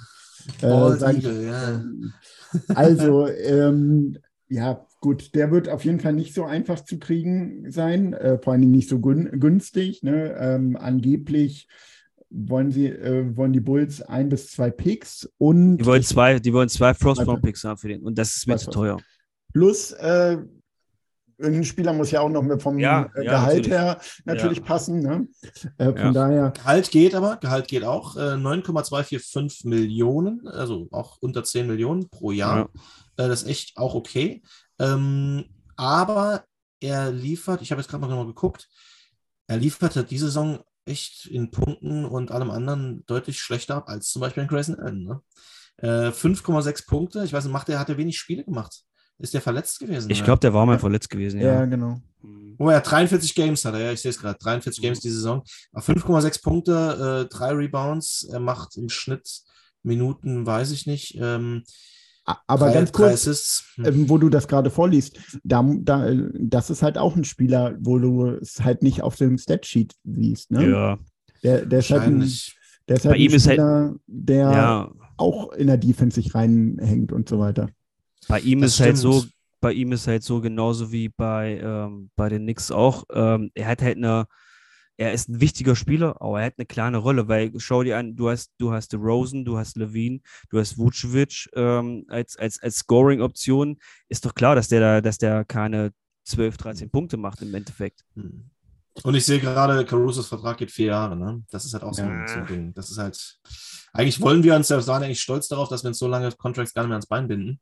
Äh, sag ich. Eagle, ja. Also, ähm, ja, gut, der wird auf jeden Fall nicht so einfach zu kriegen sein, äh, vor allen Dingen nicht so gün- günstig. Ne? Ähm, angeblich wollen sie, äh, wollen die Bulls ein bis zwei Picks und. Die wollen zwei, die wollen zwei First-Round-Picks haben für den und das ist mir zu teuer. Plus, äh, irgendein Spieler muss ja auch noch vom ja, äh, Gehalt ja, her natürlich ja. passen. Ne? Äh, von ja. daher. Gehalt geht aber, Gehalt geht auch. Äh, neun Komma zwei vier fünf Millionen, also auch unter zehn Millionen pro Jahr. Ja. Äh, das ist echt auch okay. Ähm, aber er liefert, ich habe jetzt gerade noch mal geguckt, er lieferte diese Saison echt in Punkten und allem anderen deutlich schlechter ab als zum Beispiel in Grayson Allen. Ne? Äh, fünf Komma sechs Punkte, ich weiß nicht, macht der, hat er wenig Spiele gemacht? Ist der verletzt gewesen? Ich glaube, der war mal ja. verletzt gewesen, ja. Ja, genau. Oh ja, dreiundvierzig Games hat er, ja, ich sehe es gerade, dreiundvierzig Games die Saison. fünf Komma sechs Punkte, äh, drei Rebounds, er macht im Schnitt Minuten, weiß ich nicht, ähm, aber drei, ganz kurz, ähm, wo du das gerade vorliest, da, da, das ist halt auch ein Spieler, wo du es halt nicht auf dem Statsheet siehst, ne? Ja. Der, der ist halt ein, der ist halt ein Spieler, halt, der ja. auch in der Defense sich reinhängt und so weiter. Bei ihm das ist stimmt. halt so, bei ihm ist halt so genauso wie bei, ähm, bei den Knicks auch. Ähm, er hat halt eine, er ist ein wichtiger Spieler, aber er hat eine kleine Rolle, weil schau dir an, du hast, du hast DeRozan, du hast Levine, du hast Vucevic ähm, als, als, als Scoring-Option. Ist doch klar, dass der da, dass der keine zwölf, dreizehn Punkte macht im Endeffekt. Und ich sehe gerade, Carusos Vertrag geht vier Jahre, ne? Das ist halt auch so ein ja. Ding. Das ist halt, eigentlich wollen wir uns, wir waren eigentlich stolz darauf, dass wir uns so lange Contracts gar nicht mehr ans Bein binden.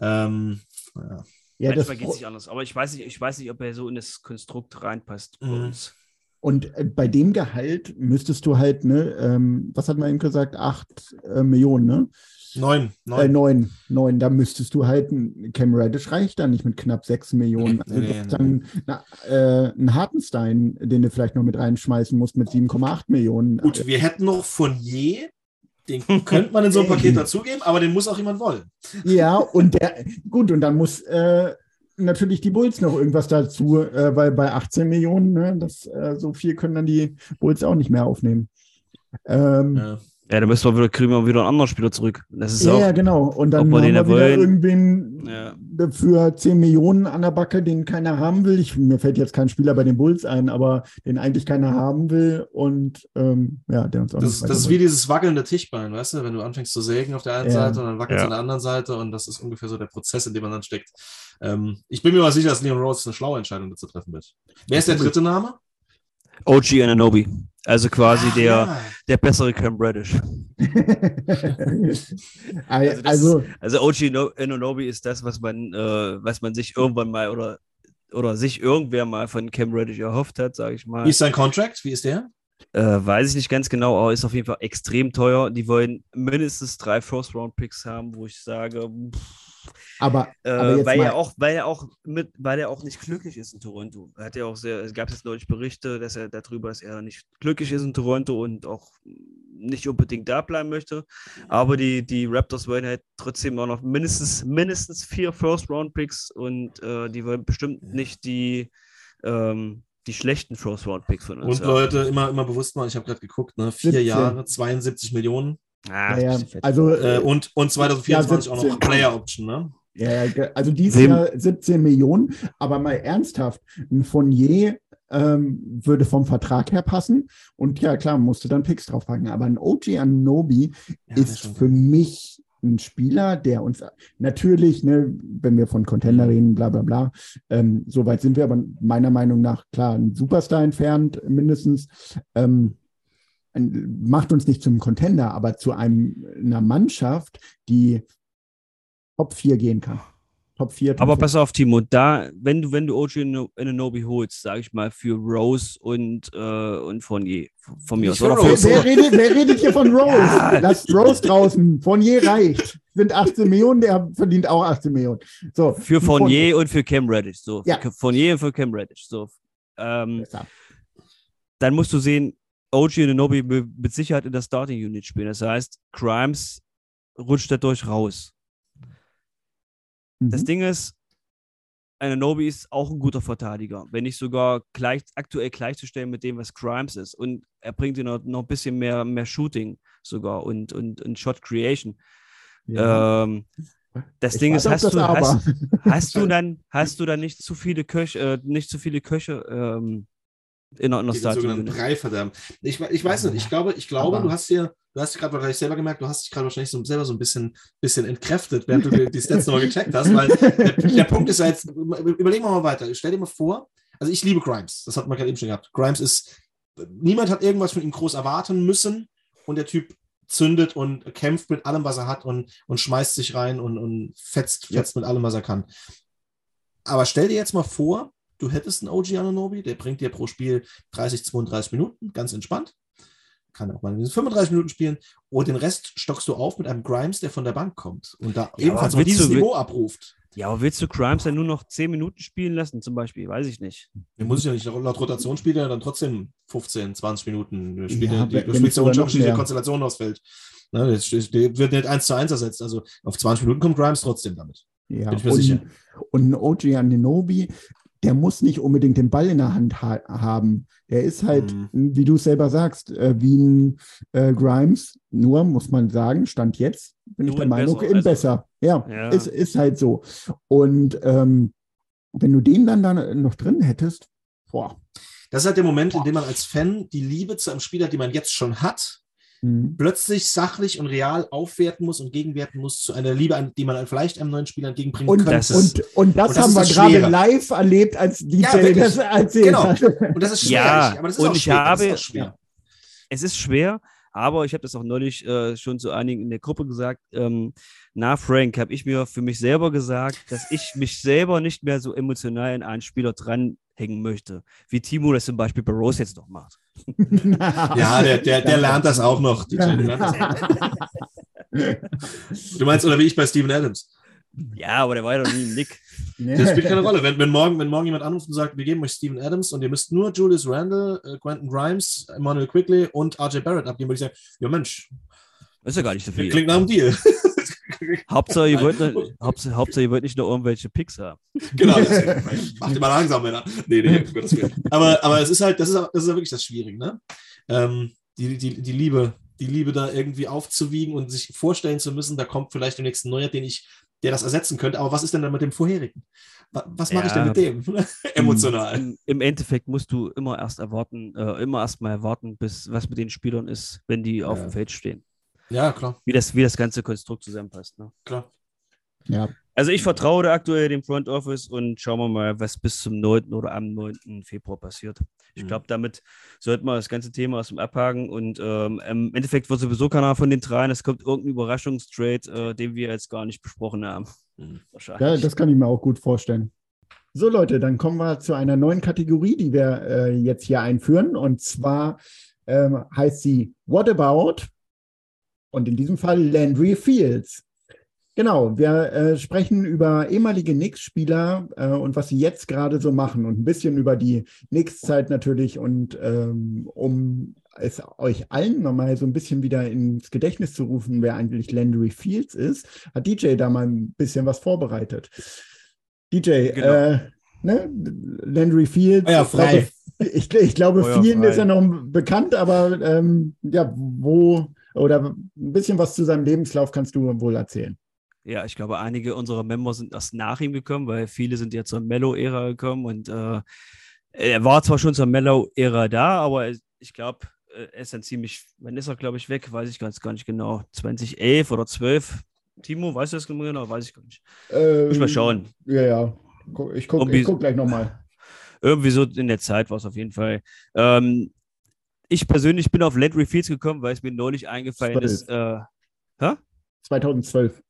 Ähm, ja. Ja, manchmal geht es nicht anders, aber ich weiß nicht, ich weiß nicht, ob er so in das Konstrukt reinpasst bei uns. Und bei dem Gehalt müsstest du halt, ne, ähm, was hat man eben gesagt, acht äh, Millionen, ne? Neun. Neun. Äh, neun, neun, da müsstest du halt, Cam Reddish reicht da nicht mit knapp sechs Millionen. Also nee, nee, dann nee. Na, äh, einen Hartenstein, den du vielleicht noch mit reinschmeißen musst mit sieben Komma acht Millionen. Gut, wir hätten noch von je den könnte man in so ein Paket dazugeben, aber den muss auch jemand wollen. Ja, und der, gut, und dann muss äh, natürlich die Bulls noch irgendwas dazu, äh, weil bei achtzehn Millionen, ne, das, äh, so viel können dann die Bulls auch nicht mehr aufnehmen. Ähm, ja. ja, dann müssen wir wieder, kriegen wir wieder einen anderen Spieler zurück. Das ist ja, auch, ja, genau. Und dann haben wir wieder irgendwen ja. für zehn Millionen an der Backe, den keiner haben will. Ich, mir fällt jetzt kein Spieler bei den Bulls ein, aber den eigentlich keiner haben will. Und ähm, ja, der uns auch Das, das ist wie dieses wackelnde Tischbein, weißt du? Wenn du anfängst zu sägen auf der einen ja. Seite und dann wackelt es ja. an der anderen Seite. Und das ist ungefähr so der Prozess, in dem man dann steckt. Ähm, ich bin mir mal sicher, dass Leon Rhodes eine schlaue Entscheidung dazu treffen wird. Wer ist der dritte Name? O G Anunoby. Also quasi Ach, der, ja. der bessere Cam Reddish. also, also, also O G Anunoby ist das, was man, äh, was man sich irgendwann mal oder, oder sich irgendwer mal von Cam Reddish erhofft hat, sage ich mal. Wie ist sein Contract? Wie ist der? Äh, weiß ich nicht ganz genau, aber ist auf jeden Fall extrem teuer. Die wollen mindestens drei First-Round-Picks haben, wo ich sage... Pff, Aber, äh, aber weil, er auch, weil er auch mit, weil er auch nicht glücklich ist in Toronto. Hat ja auch sehr, es gab jetzt neulich Berichte, dass er darüber, dass er nicht glücklich ist in Toronto und auch nicht unbedingt da bleiben möchte. Aber die, die Raptors wollen halt trotzdem auch noch mindestens, mindestens vier First-Round-Picks und äh, die wollen bestimmt nicht die ähm, die schlechten First-Round-Picks von uns. Und haben. Leute, immer, immer bewusst mal, ich habe gerade geguckt, ne? Vier siebzehn Jahre, zweiundsiebzig Millionen. Ah, ja, also, äh, und, und zwanzig vierundzwanzig ja, auch noch Player Option, ne? Ja, also dieses Jahr siebzehn Millionen, aber mal ernsthaft, ein Fournier ähm, würde vom Vertrag her passen und ja, klar, musste dann Picks draufpacken, aber ein O G Anunoby ja, ist für mich ein Spieler, der uns natürlich, ne, wenn wir von Contender reden, bla bla bla, ähm, so weit sind wir, aber meiner Meinung nach, klar, ein Superstar entfernt mindestens, ähm, macht uns nicht zum Contender, aber zu einem, einer Mannschaft, die Top vier gehen kann. Top vier. Top aber vier. Pass auf, Timo, da, wenn du, wenn du O G Anunoby holst, sage ich mal, für Rose und, äh, und Fournier, von mir aus. Oder Rose. Wer, wer, redet, wer redet hier von Rose? Ja. Lasst Rose draußen. Fournier reicht. Sind achtzehn Millionen, der verdient auch achtzehn Millionen. So, für Fournier und für Cam Reddish. So, ja. Fournier und für Cam Reddish. So, ähm, dann musst du sehen, O G Anunoby mit Sicherheit in der Starting Unit spielen. Das heißt, Grimes rutscht dadurch raus. Mhm. Das Ding ist, Anunoby ist auch ein guter Verteidiger, wenn nicht sogar gleich, aktuell gleichzustellen mit dem, was Grimes ist. Und er bringt ihn noch, noch ein bisschen mehr, mehr Shooting sogar und, und, und Shot Creation. Ja. Ähm, das ich Ding ist, hast du, hast, hast, du dann, hast du dann nicht zu viele Köche, äh, nicht zu viele Köche, ähm, in einer sogenannten Dreiverdammt. Ich, ich weiß nicht, ich glaube, ich glaube du hast dir, du hast dich gerade wahrscheinlich selber gemerkt, du hast dich gerade wahrscheinlich so, selber so ein bisschen, bisschen entkräftet, während du die Stats nochmal gecheckt hast, weil der, der Punkt ist ja jetzt, überlegen wir mal weiter, stell dir mal vor, also ich liebe Grimes, das hat man gerade eben schon gehabt, Grimes ist, niemand hat irgendwas von ihm groß erwarten müssen und der Typ zündet und kämpft mit allem, was er hat und, und schmeißt sich rein und, und fetzt, fetzt ja. mit allem, was er kann. Aber stell dir jetzt mal vor, du hättest einen O G Anunoby, der bringt dir pro Spiel dreißig, zweiunddreißig Minuten, ganz entspannt. Kann auch mal fünfunddreißig Minuten spielen. Und den Rest stockst du auf mit einem Grimes, der von der Bank kommt und da ja, ebenfalls auf dieses du, Niveau abruft. Ja, aber willst du Grimes dann nur noch zehn Minuten spielen lassen zum Beispiel? Weiß ich nicht. Den muss ich ja nicht. Laut Rotation spielt er dann trotzdem fünfzehn, zwanzig Minuten. Spielt ja, der, die, du spielst ja unterschiedliche ja. Konstellationen aufs Feld. Ne, der wird nicht eins zu eins ersetzt. Also auf zwanzig Minuten kommt Grimes trotzdem damit. Ja, bin ich mir und, sicher. Und ein O G Anunoby, der muss nicht unbedingt den Ball in der Hand ha- haben. Der ist halt, mhm. wie du es selber sagst, äh, wie ein äh, Grimes. Nur, muss man sagen, Stand jetzt, bin nur ich der in Meinung, besser, in also. besser. Ja, ja. Ist, ist halt so. Und ähm, wenn du den dann, dann noch drin hättest, boah. Das ist halt der Moment, boah. in dem man als Fan die Liebe zu einem Spieler, die man jetzt schon hat, mhm. plötzlich sachlich und real aufwerten muss und gegenwerten muss zu einer Liebe, die man vielleicht einem neuen Spieler entgegenbringen und, könnte. Und, und das, und das haben das wir gerade live erlebt, als die ja, das erzählt genau. Und das ist schwer. Ja. Ich, aber das ist, und auch ich schwer. Habe, das ist auch schwer. Ja. Es ist schwer, aber ich habe das auch neulich äh, schon zu einigen in der Gruppe gesagt, ähm, nach Frank habe ich mir für mich selber gesagt, dass ich mich selber nicht mehr so emotional in einen Spieler dranhängen möchte, wie Timo das zum Beispiel bei Rose jetzt noch macht. Ja, der, der, der lernt das auch noch. Du meinst, oder wie ich bei Steven Adams? Ja, aber der war ja noch nie ein Nick. Das spielt keine Rolle. Wenn, wenn, morgen, wenn morgen jemand anruft und sagt, wir geben euch Steven Adams und ihr müsst nur Julius Randle, äh, Quentin Grimes, Emmanuel Quickley und R J Barrett abgeben, würde ich sagen, ja Mensch, das ist ja gar nicht so viel. Klingt nach einem Deal. Hauptsache, ihr wollt, ne, Hauptsache, Hauptsache, ihr wollt nicht nur irgendwelche Picks haben. Genau, macht ihr mal langsam, Männer. Nee, nee, um Gottes Willen. Aber, aber es ist halt, das ist, das ist ja wirklich das Schwierige, ne? Ähm, die, die, die Liebe, die Liebe da irgendwie aufzuwiegen und sich vorstellen zu müssen, da kommt vielleicht im nächsten Neujahr, den ich, der das ersetzen könnte. Aber was ist denn dann mit dem vorherigen? Was mache ja, ich denn mit dem? Emotional. Im, Im Endeffekt musst du immer erst erwarten, äh, immer erst mal erwarten, bis was mit den Spielern ist, wenn die ja. auf dem Feld stehen. Ja, klar. Wie das, wie das ganze Konstrukt zusammenpasst. Ne? Klar. Ja. Also ich vertraue da aktuell dem Front Office und schauen wir mal, was bis zum neunten oder am neunten Februar passiert. Ich mhm. glaube, damit sollten wir das ganze Thema aus dem Abhaken und ähm, im Endeffekt wird sowieso keiner von den dreien. Es kommt irgendein Überraschungstrade, äh, den wir jetzt gar nicht besprochen haben. Mhm. Wahrscheinlich. Ja, das kann ich mir auch gut vorstellen. So Leute, dann kommen wir zu einer neuen Kategorie, die wir äh, jetzt hier einführen und zwar ähm, heißt sie What About? Und in diesem Fall Landry Fields. Genau, wir äh, sprechen über ehemalige Knicks-Spieler äh, und was sie jetzt gerade so machen und ein bisschen über die Knicks-Zeit natürlich und ähm, um es euch allen nochmal so ein bisschen wieder ins Gedächtnis zu rufen, wer eigentlich Landry Fields ist, hat D J da mal ein bisschen was vorbereitet. D J, genau. äh, ne? Landry Fields. Ja, frei. Ich, ich glaube, Euer vielen frei. Ist ja noch bekannt, aber ähm, ja, wo... Oder ein bisschen was zu seinem Lebenslauf kannst du wohl erzählen. Ja, ich glaube, einige unserer Members sind erst nach ihm gekommen, weil viele sind ja zur Mellow-Ära gekommen. Und äh, er war zwar schon zur Mellow-Ära da, aber ich glaube, er ist dann ziemlich, wann ist er, glaube ich, weg? Weiß ich ganz gar nicht genau. zwanzig elf oder zwölf. Timo, weißt du das genau? Weiß ich gar nicht. Ähm, Muss ich mal schauen. Ja, ja. Ich gucke guck gleich nochmal. Irgendwie so in der Zeit war es auf jeden Fall. Ähm, Ich persönlich bin auf Landry Fields gekommen, weil es mir neulich eingefallen zwölf. Ist. Äh, hä? zweitausendzwölf.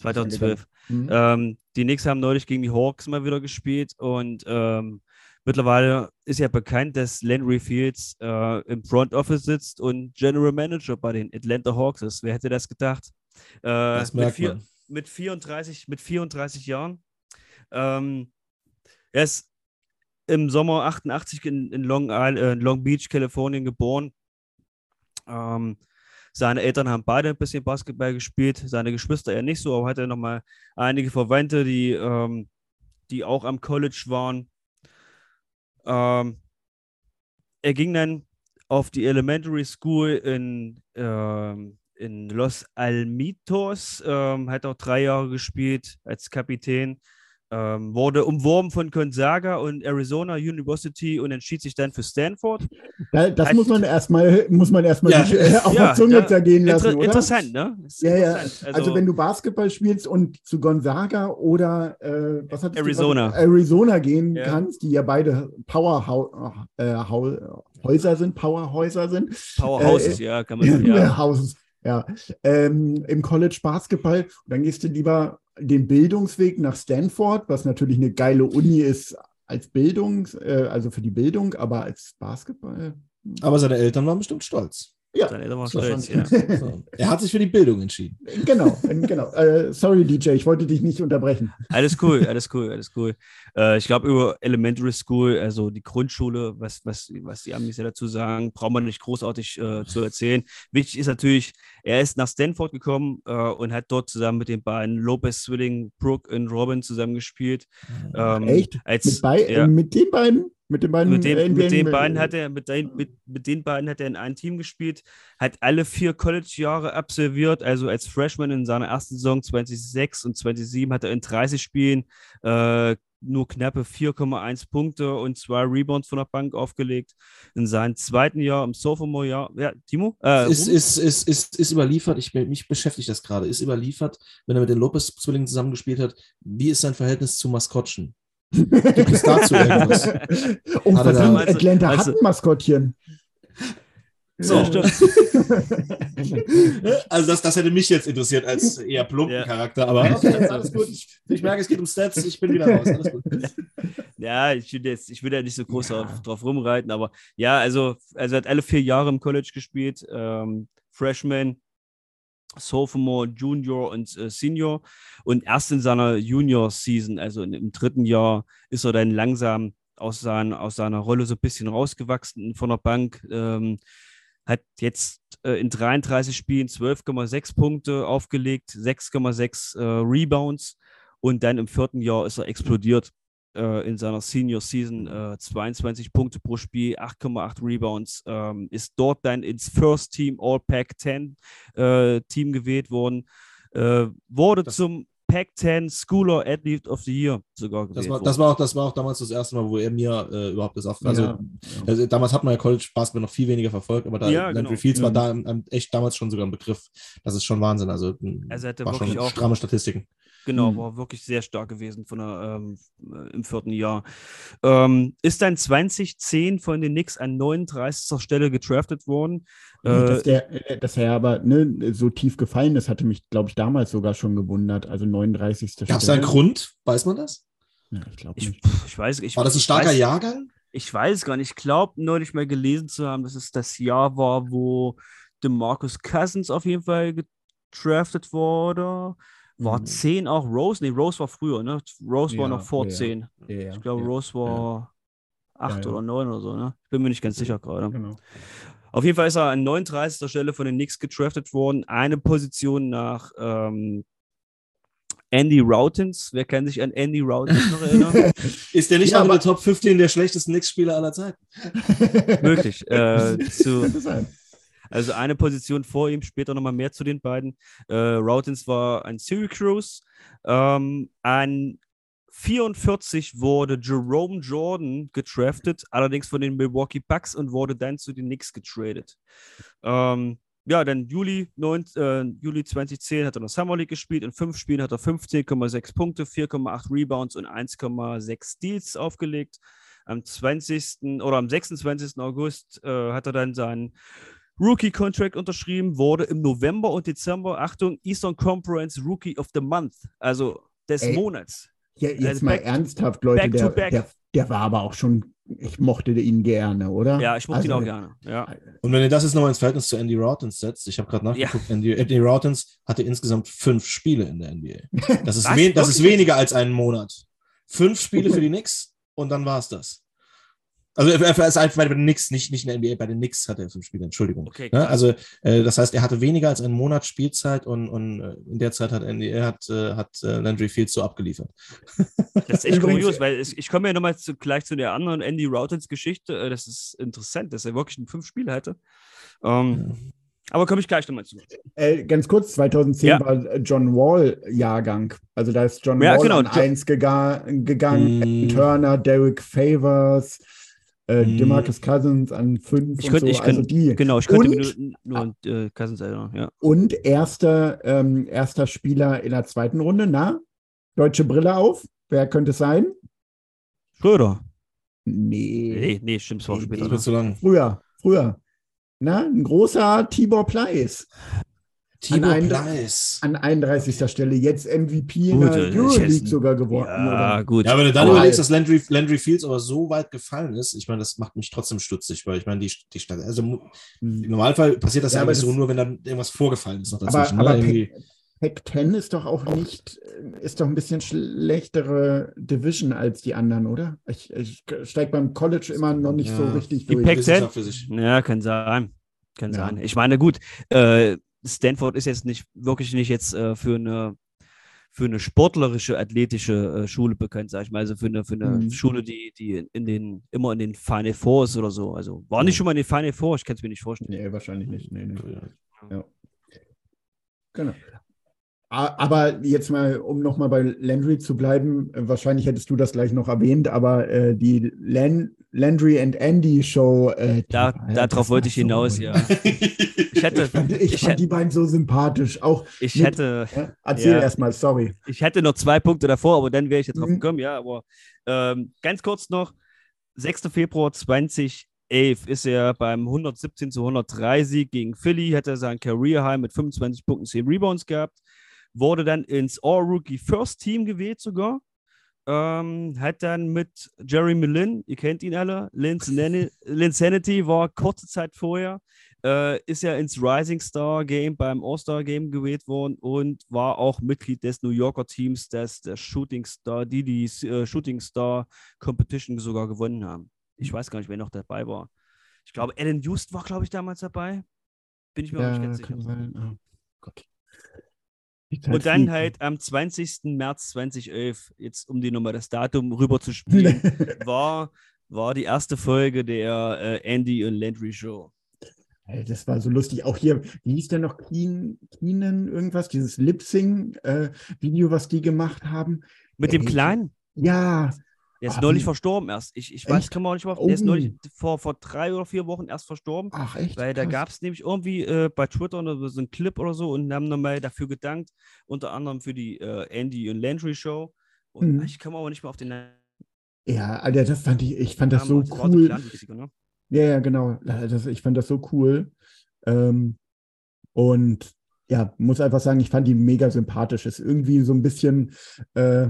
zweitausendzwölf. Mhm. Ähm, die Knicks haben neulich gegen die Hawks mal wieder gespielt und ähm, mittlerweile ist ja bekannt, dass Landry Fields äh, im Front Office sitzt und General Manager bei den Atlanta Hawks ist. Wer hätte das gedacht? Äh, das merkt mit, vier, man. Mit, vierunddreißig, mit vierunddreißig Jahren. Ähm, er ist im Sommer achtundachtzig in, in, Long Island, in Long Beach, Kalifornien geboren. Ähm, seine Eltern haben beide ein bisschen Basketball gespielt, seine Geschwister eher nicht so, aber hat er nochmal einige Verwandte, die, ähm, die auch am College waren. Ähm, er ging dann auf die Elementary School in, ähm, in Los Alamitos, ähm, hat auch drei Jahre gespielt als Kapitän. Ähm, wurde umworben von Gonzaga und Arizona University und entschied sich dann für Stanford. Da, das also, muss man erstmal muss man erstmal ja, äh, auf ja, der Zunge ja, zergehen lassen, inter- oder? Interessant, ne? Ja, interessant. Ja. Also, also wenn du Basketball spielst und zu Gonzaga oder äh, was hat Arizona du, Arizona gehen ja. kannst, die ja beide Powerhäuser äh, sind, Powerhäuser sind. Powerhouses, äh, ja, kann man sagen. Ja. Houses, ja. Ähm, im College Basketball und dann gehst du lieber den Bildungsweg nach Stanford, was natürlich eine geile Uni ist, als Bildung, äh, also für die Bildung, aber als Basketball. Aber seine Eltern waren bestimmt stolz. Ja. Seine Eltern waren stolz, ja. Er hat sich für die Bildung entschieden. Genau, genau. Äh, sorry, D J, ich wollte dich nicht unterbrechen. Alles cool, alles cool, alles cool. Äh, ich glaube, über Elementary School, also die Grundschule, was, was, was die Amis ja dazu sagen, braucht man nicht großartig äh, zu erzählen. Wichtig ist natürlich, er ist nach Stanford gekommen äh, und hat dort zusammen mit den beiden Lopez-Swilling, Brooke und Robin zusammengespielt. Ähm, Echt? Als, mit, bei, ja. mit den beiden? Mit den beiden, mit den, mit den beiden hat er mit den, mit, mit den beiden hat er in einem Team gespielt, hat alle vier College-Jahre absolviert, also als Freshman in seiner ersten Saison zweitausendsechs und zweitausendsieben hat er in dreißig Spielen äh, nur knappe vier Komma eins Punkte und zwei Rebounds von der Bank aufgelegt. In seinem zweiten Jahr, im Sophomore-Jahr, ja, Timo? Äh, ist, ist, ist, ist, ist überliefert, ich, mich beschäftigt das gerade, ist überliefert, wenn er mit den Lopez-Zwillingen zusammengespielt hat, wie ist sein Verhältnis zu Maskottchen? Gibt es dazu irgendwas? Oh, hat verdammt, da, Atlanta also, hat ein Maskottchen. So. Ja, also das, das hätte mich jetzt interessiert als eher plumpen ja. Charakter, aber okay, alles gut. Ich, ich merke, es geht um Stats, ich bin wieder raus, alles gut. Ja, ich will, jetzt, ich will da nicht so groß ja. drauf, drauf rumreiten, aber ja, also, also hat alle vier Jahre im College gespielt, ähm, Freshman, Sophomore, Junior und äh, Senior und erst in seiner Junior-Season, also in, im dritten Jahr, ist er dann langsam aus, sein, aus seiner Rolle so ein bisschen rausgewachsen von der Bank, ähm, hat jetzt äh, in dreiunddreißig Spielen zwölf Komma sechs Punkte aufgelegt, sechs Komma sechs äh, Rebounds und dann im vierten Jahr ist er explodiert äh, in seiner Senior-Season, äh, zweiundzwanzig Punkte pro Spiel, acht Komma acht Rebounds, ähm, ist dort dann ins First Team All-Pac zehn äh, Team gewählt worden, äh, wurde das zum Pac zehn Schooler Athlete of the Year sogar gewählt. Das war, das war, auch, das war auch damals das erste Mal, wo er mir äh, überhaupt das aufgab. Also, ja, ja. also damals hat man ja College Basketball noch viel weniger verfolgt, aber da ja, Landry genau. Fields war da ähm, echt damals schon sogar ein Begriff. Das ist schon Wahnsinn. Also, also hatte war schon auch stramme Statistiken. Genau, hm. war wirklich sehr stark gewesen von der, ähm, im vierten Jahr. Ähm, ist dann zweitausendzehn von den Knicks an neununddreißigster Stelle gedraftet worden. Äh, dass, der, dass er aber ne, so tief gefallen ist, hatte mich, glaube ich, damals sogar schon gewundert. Also neununddreißigste Stelle. Gab es da einen Grund? Weiß man das? Ja, ich glaube nicht. Ich, ich weiß, ich, war das ein starker weiß, Jahrgang? Ich weiß gar nicht. Ich glaube, neulich mal gelesen zu haben, dass es das Jahr war, wo DeMarcus Cousins auf jeden Fall gedraftet wurde. War mhm. zehn auch Rose? Nee, Rose war früher, ne? Rose ja, war noch vor ja, zehn. Ja, ich glaube, ja, Rose war ja. acht ja, ja. oder neun oder so, ne? Ich bin mir nicht ganz sicher gerade. Genau. Auf jeden Fall ist er an neununddreißigster Stelle von den Knicks gedraftet worden. Eine Position nach ähm, Andy Rautins. Wer kann sich an Andy Rautins noch erinnern? Ist der nicht ja, auch in der Top fünfzehn der schlechtesten Knicks-Spieler aller Zeiten? Möglich. Äh, zu... Also eine Position vor ihm, später nochmal mehr zu den beiden. Äh, Rautins war ein Syracuse. Ähm, an vierundvierzig wurde Jerome Jordan getraftet, allerdings von den Milwaukee Bucks und wurde dann zu den Knicks getradet. Ähm, ja, dann Juli, neunzehnten, äh, Juli zweitausendzehn hat er noch Summer League gespielt. In fünf Spielen hat er fünfzehn Komma sechs Punkte, vier Komma acht Rebounds und eins Komma sechs Steals aufgelegt. Am zwanzigsten oder am sechsundzwanzigsten August äh, hat er dann seinen Rookie-Contract unterschrieben, wurde im November und Dezember, Achtung, Eastern Conference Rookie of the Month, also des Ey, Monats. Ja, jetzt also mal back, ernsthaft, Leute, der, der, der war aber auch schon, ich mochte ihn gerne, oder? Ja, ich mochte also, ihn auch gerne, ja. Und wenn ihr das jetzt nochmal ins Verhältnis zu Andy Rautins setzt, ich habe gerade nachgeguckt, ja. Andy, Andy Rautins hatte insgesamt fünf Spiele in der N B A. Das ist, wen, das ist weniger als einen Monat. Fünf Spiele für die Knicks und dann war es das. Also er ist einfach bei den Knicks, nicht, nicht in der N B A, bei den Knicks hatte er fünf Spiele, Entschuldigung. Okay, ja, also äh, das heißt, er hatte weniger als einen Monat Spielzeit und, und äh, in der Zeit hat, N B A, hat, äh, hat äh, Landry Fields so abgeliefert. Das ist echt kurios, weil es, ich komme ja nochmal zu, gleich zu der anderen Andy Rautins Geschichte, äh, das ist interessant, dass er wirklich fünf Spiele hatte. Ähm, ja. Aber komme ich gleich nochmal zu. Äh, ganz kurz, zweitausendzehn ja. war John Wall-Jahrgang. Also da ist John ja, Wall genau, an eins gega- gegangen, mm. Turner, Derek Favors, Äh, hm. DeMarcus Cousins an fünf ich und könnte, so, ich also könnte, die. Genau, ich könnte und, mir nur, nur äh, Cousins erinnern, ja. Und erster, ähm, erster Spieler in der zweiten Runde, na? Deutsche Brille auf, wer könnte es sein? Schröder. Nee. Nee, nee stimmt, es war nee, später. Nee. Zu lang. Früher, früher. Na, ein großer Tibor Pleiss. Thibaut an, Pleiss. an einunddreißigster Stelle, jetzt M V P in der Euroleague sogar geworden. Ja, oder? Gut. Ja, wenn du dann überlegst, dass Landry, Landry Fields aber so weit gefallen ist, ich meine, das macht mich trotzdem stutzig, weil ich meine, die, die Stadt, also im Normalfall passiert das ja, ja eigentlich so nur, wenn dann irgendwas vorgefallen ist noch dazwischen. Aber, aber irgendwie. Pac zehn ist doch auch nicht, ist doch ein bisschen schlechtere Division als die anderen, oder? Ich, ich steige beim College immer noch nicht ja. so richtig die durch. Die Pac zehn? Ja, kann sein. Kann ja. sein. Ich meine, gut, äh, Stanford ist jetzt nicht wirklich nicht jetzt äh, für eine für eine sportlerische, athletische äh, Schule bekannt, sag ich mal, also für eine, für eine mhm. Schule, die, die in den, immer in den Final Four ist oder so. Also war nicht schon mal in den Final Four, ich kann es mir nicht vorstellen. Nee, wahrscheinlich nicht. Nee, nee. Ja. Genau. Aber jetzt mal, um nochmal bei Landry zu bleiben, wahrscheinlich hättest du das gleich noch erwähnt, aber äh, die Land- Landry and Andy Show. Äh, da, darauf wollte ich hinaus, so ja. Ich, hätte, ich fand, ich ich fand hätte, die beiden so sympathisch. Auch ich mit, hätte. Ja, erzähl ja, erstmal, sorry. Ich hätte noch zwei Punkte davor, aber dann wäre ich jetzt drauf mhm. gekommen, ja. Aber ähm, ganz kurz noch: sechster Februar zweitausendelf ist er beim hundertsiebzehn zu hundertdrei Sieg gegen Philly, hätte er seinen Career High mit fünfundzwanzig Punkten, zehn Rebounds gehabt. Wurde dann ins All-Rookie-First-Team gewählt sogar. Ähm, hat dann mit Jeremy Lin, ihr kennt ihn alle, Lin's Sanity war kurze Zeit vorher, äh, ist ja ins Rising-Star-Game beim All-Star-Game gewählt worden und war auch Mitglied des New Yorker Teams, das der Shooting-Star, die die äh, Shooting-Star-Competition sogar gewonnen haben. Ich weiß gar nicht, wer noch dabei war. Ich glaube, Alan Houston war, glaube ich, damals dabei. Bin ich mir ja, auch nicht ganz sicher. Sein. Oh Gott. Und dann halt am zwanzigster März zweitausendelf, jetzt um die Nummer das Datum rüber zu spielen, war, war die erste Folge der äh, Andy und Landry Show. Das war so lustig. Auch hier, wie hieß denn noch Keenan irgendwas, dieses Lip-Sync-Video, äh, was die gemacht haben? Mit Ey. dem Kleinen? Ja. Der ist Ach, neulich verstorben erst. Ich, ich weiß, kann man auch nicht mal. Der ist neulich vor, vor drei oder vier Wochen erst verstorben. Ach, echt? Weil da gab es nämlich irgendwie äh, bei Twitter so einen Clip oder so und haben nochmal dafür gedankt, unter anderem für die äh, Andy und Landry Show. Und mhm. ich kann mir aber nicht mal auf den Namen. Ja, Alter, das fand ich, ich fand das so cool. Ne? Ja, ja, genau. Das, ich fand das so cool. Ähm, und ja, muss einfach sagen, ich fand die mega sympathisch. Ist irgendwie so ein bisschen. Äh,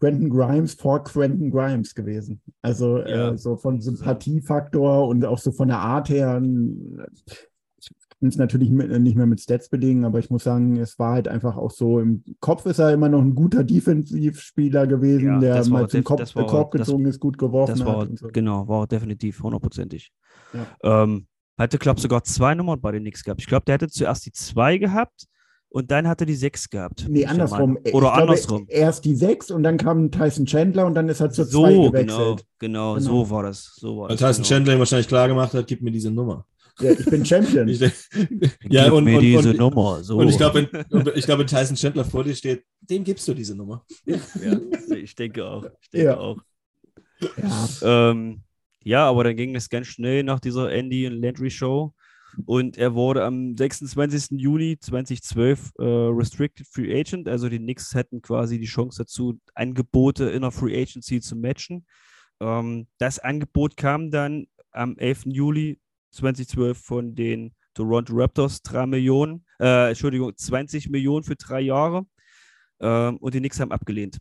Quentin Grimes vor Quentin Grimes gewesen. Also ja. äh, so von Sympathiefaktor und auch so von der Art her. Ich kann es natürlich mit, nicht mehr mit Stats bedingen, aber ich muss sagen, es war halt einfach auch so, im Kopf ist er immer noch ein guter Defensivspieler gewesen, ja, der mal zum def- Kopf, war, Korb gezogen das, ist, gut geworfen das war, hat. Und so. Genau, war definitiv hundertprozentig. Ja. Ähm, hatte, glaube ich, sogar zwei Nummern bei den Knicks gehabt. Ich glaube, der hätte zuerst die zwei gehabt, und dann hat er die sechs gehabt. Nee, andersrum. Oder ich glaube, andersrum. Erst die sechs und dann kam Tyson Chandler und dann ist er zur so, zwei gewechselt. So, genau, genau, so war das. So war Weil das, Tyson genau. Chandler ihm wahrscheinlich klar gemacht hat, gib mir diese Nummer. Ja, ich bin Champion. ich, ja, gib und, mir und, diese und, Nummer. So. Und ich glaube, wenn, ich glaub, wenn Tyson Chandler vor dir steht, dem gibst du diese Nummer. Ja, ich denke auch. Ich denke ja. auch. Ja. Ähm, ja, aber dann ging es ganz schnell nach dieser Andy und Landry Show. Und er wurde am sechsundzwanzigster Juni zweitausendzwölf äh, Restricted Free Agent. Also die Knicks hätten quasi die Chance dazu, Angebote in der Free Agency zu matchen. Ähm, das Angebot kam dann am elfter Juli zweitausendzwölf von den Toronto Raptors. drei Millionen, äh, Entschuldigung, zwanzig Millionen für drei Jahre. Ähm, und die Knicks haben abgelehnt.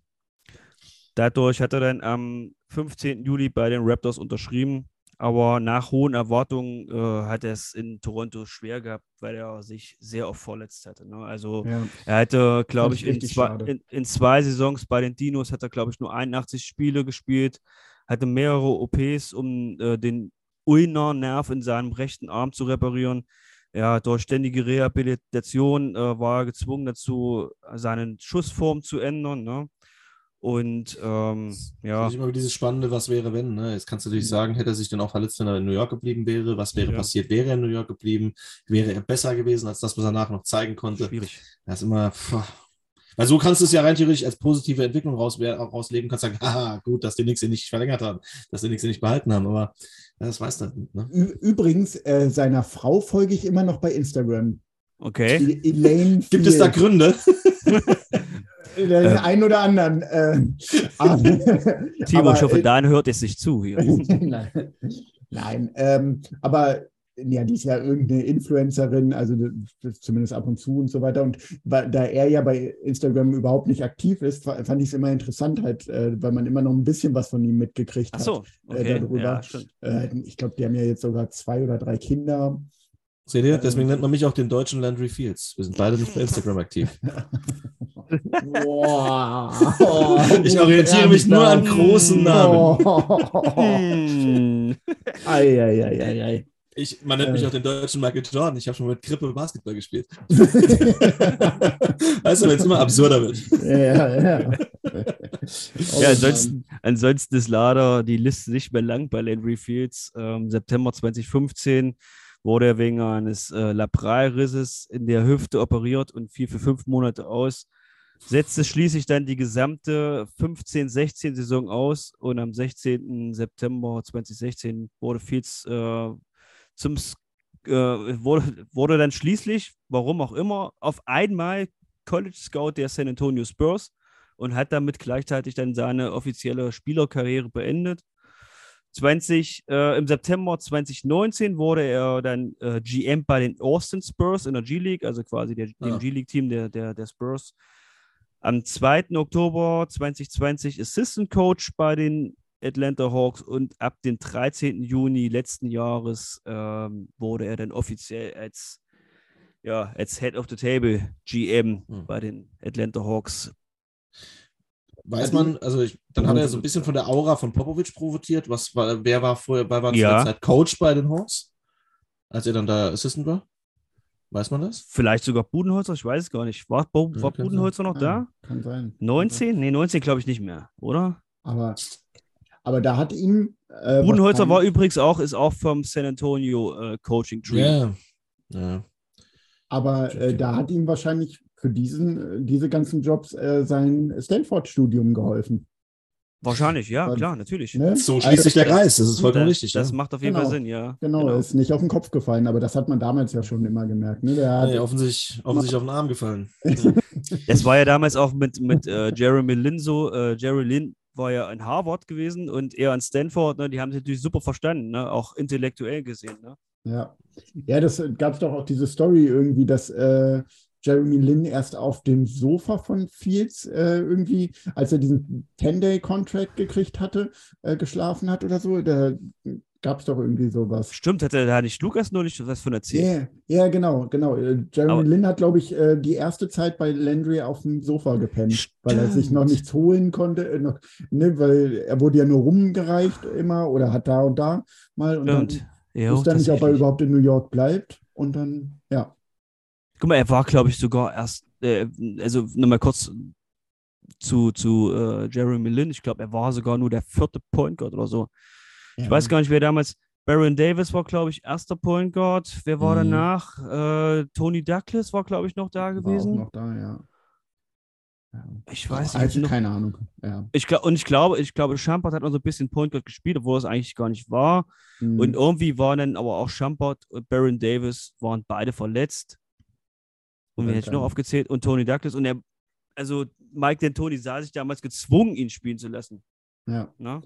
Dadurch hat er dann am fünfzehnter Juli bei den Raptors unterschrieben. Aber nach hohen Erwartungen äh, hat er es in Toronto schwer gehabt, weil er sich sehr oft verletzt hatte. Ne? Also ja. er hatte, glaube ich, in zwei, in, in zwei Saisons bei den Dinos hat er, glaube ich, nur einundachtzig Spiele gespielt, hatte mehrere O Ps, um äh, den Ulnar-Nerv in seinem rechten Arm zu reparieren. Ja, durch ständige Rehabilitation äh, war er gezwungen dazu, seine Schussform zu ändern. Ne? Und ähm, ja. Das ist immer dieses spannende, was wäre, wenn. Ne? Jetzt kannst du natürlich sagen, hätte er sich dann auch verletzt, wenn er in New York geblieben wäre. Was wäre ja. passiert? Wäre er in New York geblieben? Wäre er besser gewesen als das, was er danach noch zeigen konnte? Schwierig. Das ist immer. Pff. Weil so kannst du es ja rein theoretisch als positive Entwicklung raus, rauslegen. Kannst sagen, haha, gut, dass die Knicks ihn nicht verlängert haben, dass die Knicks ihn nicht behalten haben. Aber ja, das weiß er nicht. Ne? Übrigens, äh, seiner Frau folge ich immer noch bei Instagram. Okay. E- Elaine Gibt Fiel. es da Gründe? Den äh. einen oder anderen. Äh, Timo, ich hoffe, äh, dein hört es nicht zu hier. Nein, Nein ähm, aber ja, die ist ja irgendeine Influencerin, also das zumindest ab und zu und so weiter. Und da er ja bei Instagram überhaupt nicht aktiv ist, fand ich es immer interessant halt, weil man immer noch ein bisschen was von ihm mitgekriegt hat. Ach so, okay, darüber. Ja, ich glaube, die haben ja jetzt sogar zwei oder drei Kinder. Seht ihr, deswegen nennt man mich auch den deutschen Landry Fields. Wir sind beide nicht bei Instagram aktiv. Wow. Ich orientiere mich nur an großen Namen. Ei, ei, ei, ei, ei. Ich, man nennt äh. mich auch den deutschen Michael Jordan. Ich habe schon mit Krippe Basketball gespielt. Weißt du, wenn es immer absurder wird. Ja, ja. Oh, ja, ansonsten, ansonsten ist leider die Liste nicht mehr lang bei Landry Fields. Ähm, September zwanzig fünfzehn wurde er wegen eines äh, Labralrisses in der Hüfte operiert und fiel für fünf Monate aus. Setzte schließlich dann die gesamte fünfzehn sechzehn Saison aus und am sechzehnten September zweitausendsechzehn wurde Fields äh, Zum, äh, wurde, wurde dann schließlich, warum auch immer, auf einmal College Scout der San Antonio Spurs und hat damit gleichzeitig dann seine offizielle Spielerkarriere beendet. zwanzig, äh, Im September zwanzig neunzehn wurde er dann äh, G M bei den Austin Spurs in der G-League, also quasi der, dem ja. G-League-Team der, der, der Spurs. Am zweiten Oktober zweitausendzwanzig Assistant Coach bei den Atlanta Hawks und ab dem dreizehnten Juni letzten Jahres ähm, wurde er dann offiziell als, ja, als Head of the Table G M hm. bei den Atlanta Hawks. Weiß man, also ich, dann hat er so ein bisschen von der Aura von Popovich profitiert. Was war, wer war vorher, wer war zu ja. der Zeit Coach bei den Hawks, als er dann da Assistant war? Weiß man das? Vielleicht sogar Budenholzer, ich weiß es gar nicht. War, war ja, Budenholzer noch da? Kann sein. neunzehn? Nee, neunzehn glaube ich nicht mehr, oder? Aber... Aber da hat ihm... Äh, Budenholzer war übrigens auch, ist auch vom San Antonio äh, Coaching Tree. Yeah. Yeah. Aber äh, da hat ihm wahrscheinlich für diesen, diese ganzen Jobs äh, sein Stanford-Studium geholfen. Wahrscheinlich, ja, Weil, klar, natürlich. Ne? So schließt also, sich der Kreis, das ist vollkommen richtig. Das ja. macht auf jeden genau. Fall Sinn, ja. Genau, genau, ist nicht auf den Kopf gefallen, aber das hat man damals ja schon immer gemerkt. Ne? Der hat nee, offensichtlich, offensichtlich auf den Arm gefallen. Das war ja damals auch mit, mit äh, Jeremy Lin so, äh, Jerry Lin war ja in Harvard gewesen und er an Stanford, ne, die haben sich natürlich super verstanden, ne, auch intellektuell gesehen. Ne? Ja. ja, das gab es doch auch diese Story irgendwie, dass äh, Jeremy Lin erst auf dem Sofa von Fields äh, irgendwie, als er diesen ten-day-Contract gekriegt hatte, äh, geschlafen hat oder so, da gab es doch irgendwie sowas. Stimmt, hat er da nicht Lukas nur nicht was von erzählt? Ja, yeah, yeah, genau, genau. Jeremy Aber Lin hat, glaube ich, die erste Zeit bei Landry auf dem Sofa gepennt, stimmt. weil er sich noch nichts holen konnte, noch, ne, weil er wurde ja nur rumgereicht immer oder hat da und da mal und stimmt. dann jo, wusste er nicht, ob er überhaupt in New York bleibt und dann, ja. Guck mal, er war, glaube ich, sogar erst, äh, also nochmal kurz zu, zu äh, Jeremy Lin, ich glaube, er war sogar nur der vierte Point Guard oder so. Ich ja. weiß gar nicht, wer damals, Baron Davis war, glaube ich, erster Point Guard. Wer war mhm. danach? Äh, Tony Douglas war, glaube ich, noch da gewesen. War auch noch da, ja. ja. Ich weiß nicht. Also, keine Ahnung. Ja. Ich, und ich glaube, ich glaube, Shumpert hat noch so ein bisschen Point Guard gespielt, obwohl das eigentlich gar nicht war. Mhm. Und irgendwie waren dann aber auch Shumpert und Baron Davis waren beide verletzt. Und wer hätte ich noch aufgezählt? Und Tony Douglas. Und er, also Mike D'Antoni sah sich damals gezwungen, ihn spielen zu lassen. Ja. Na?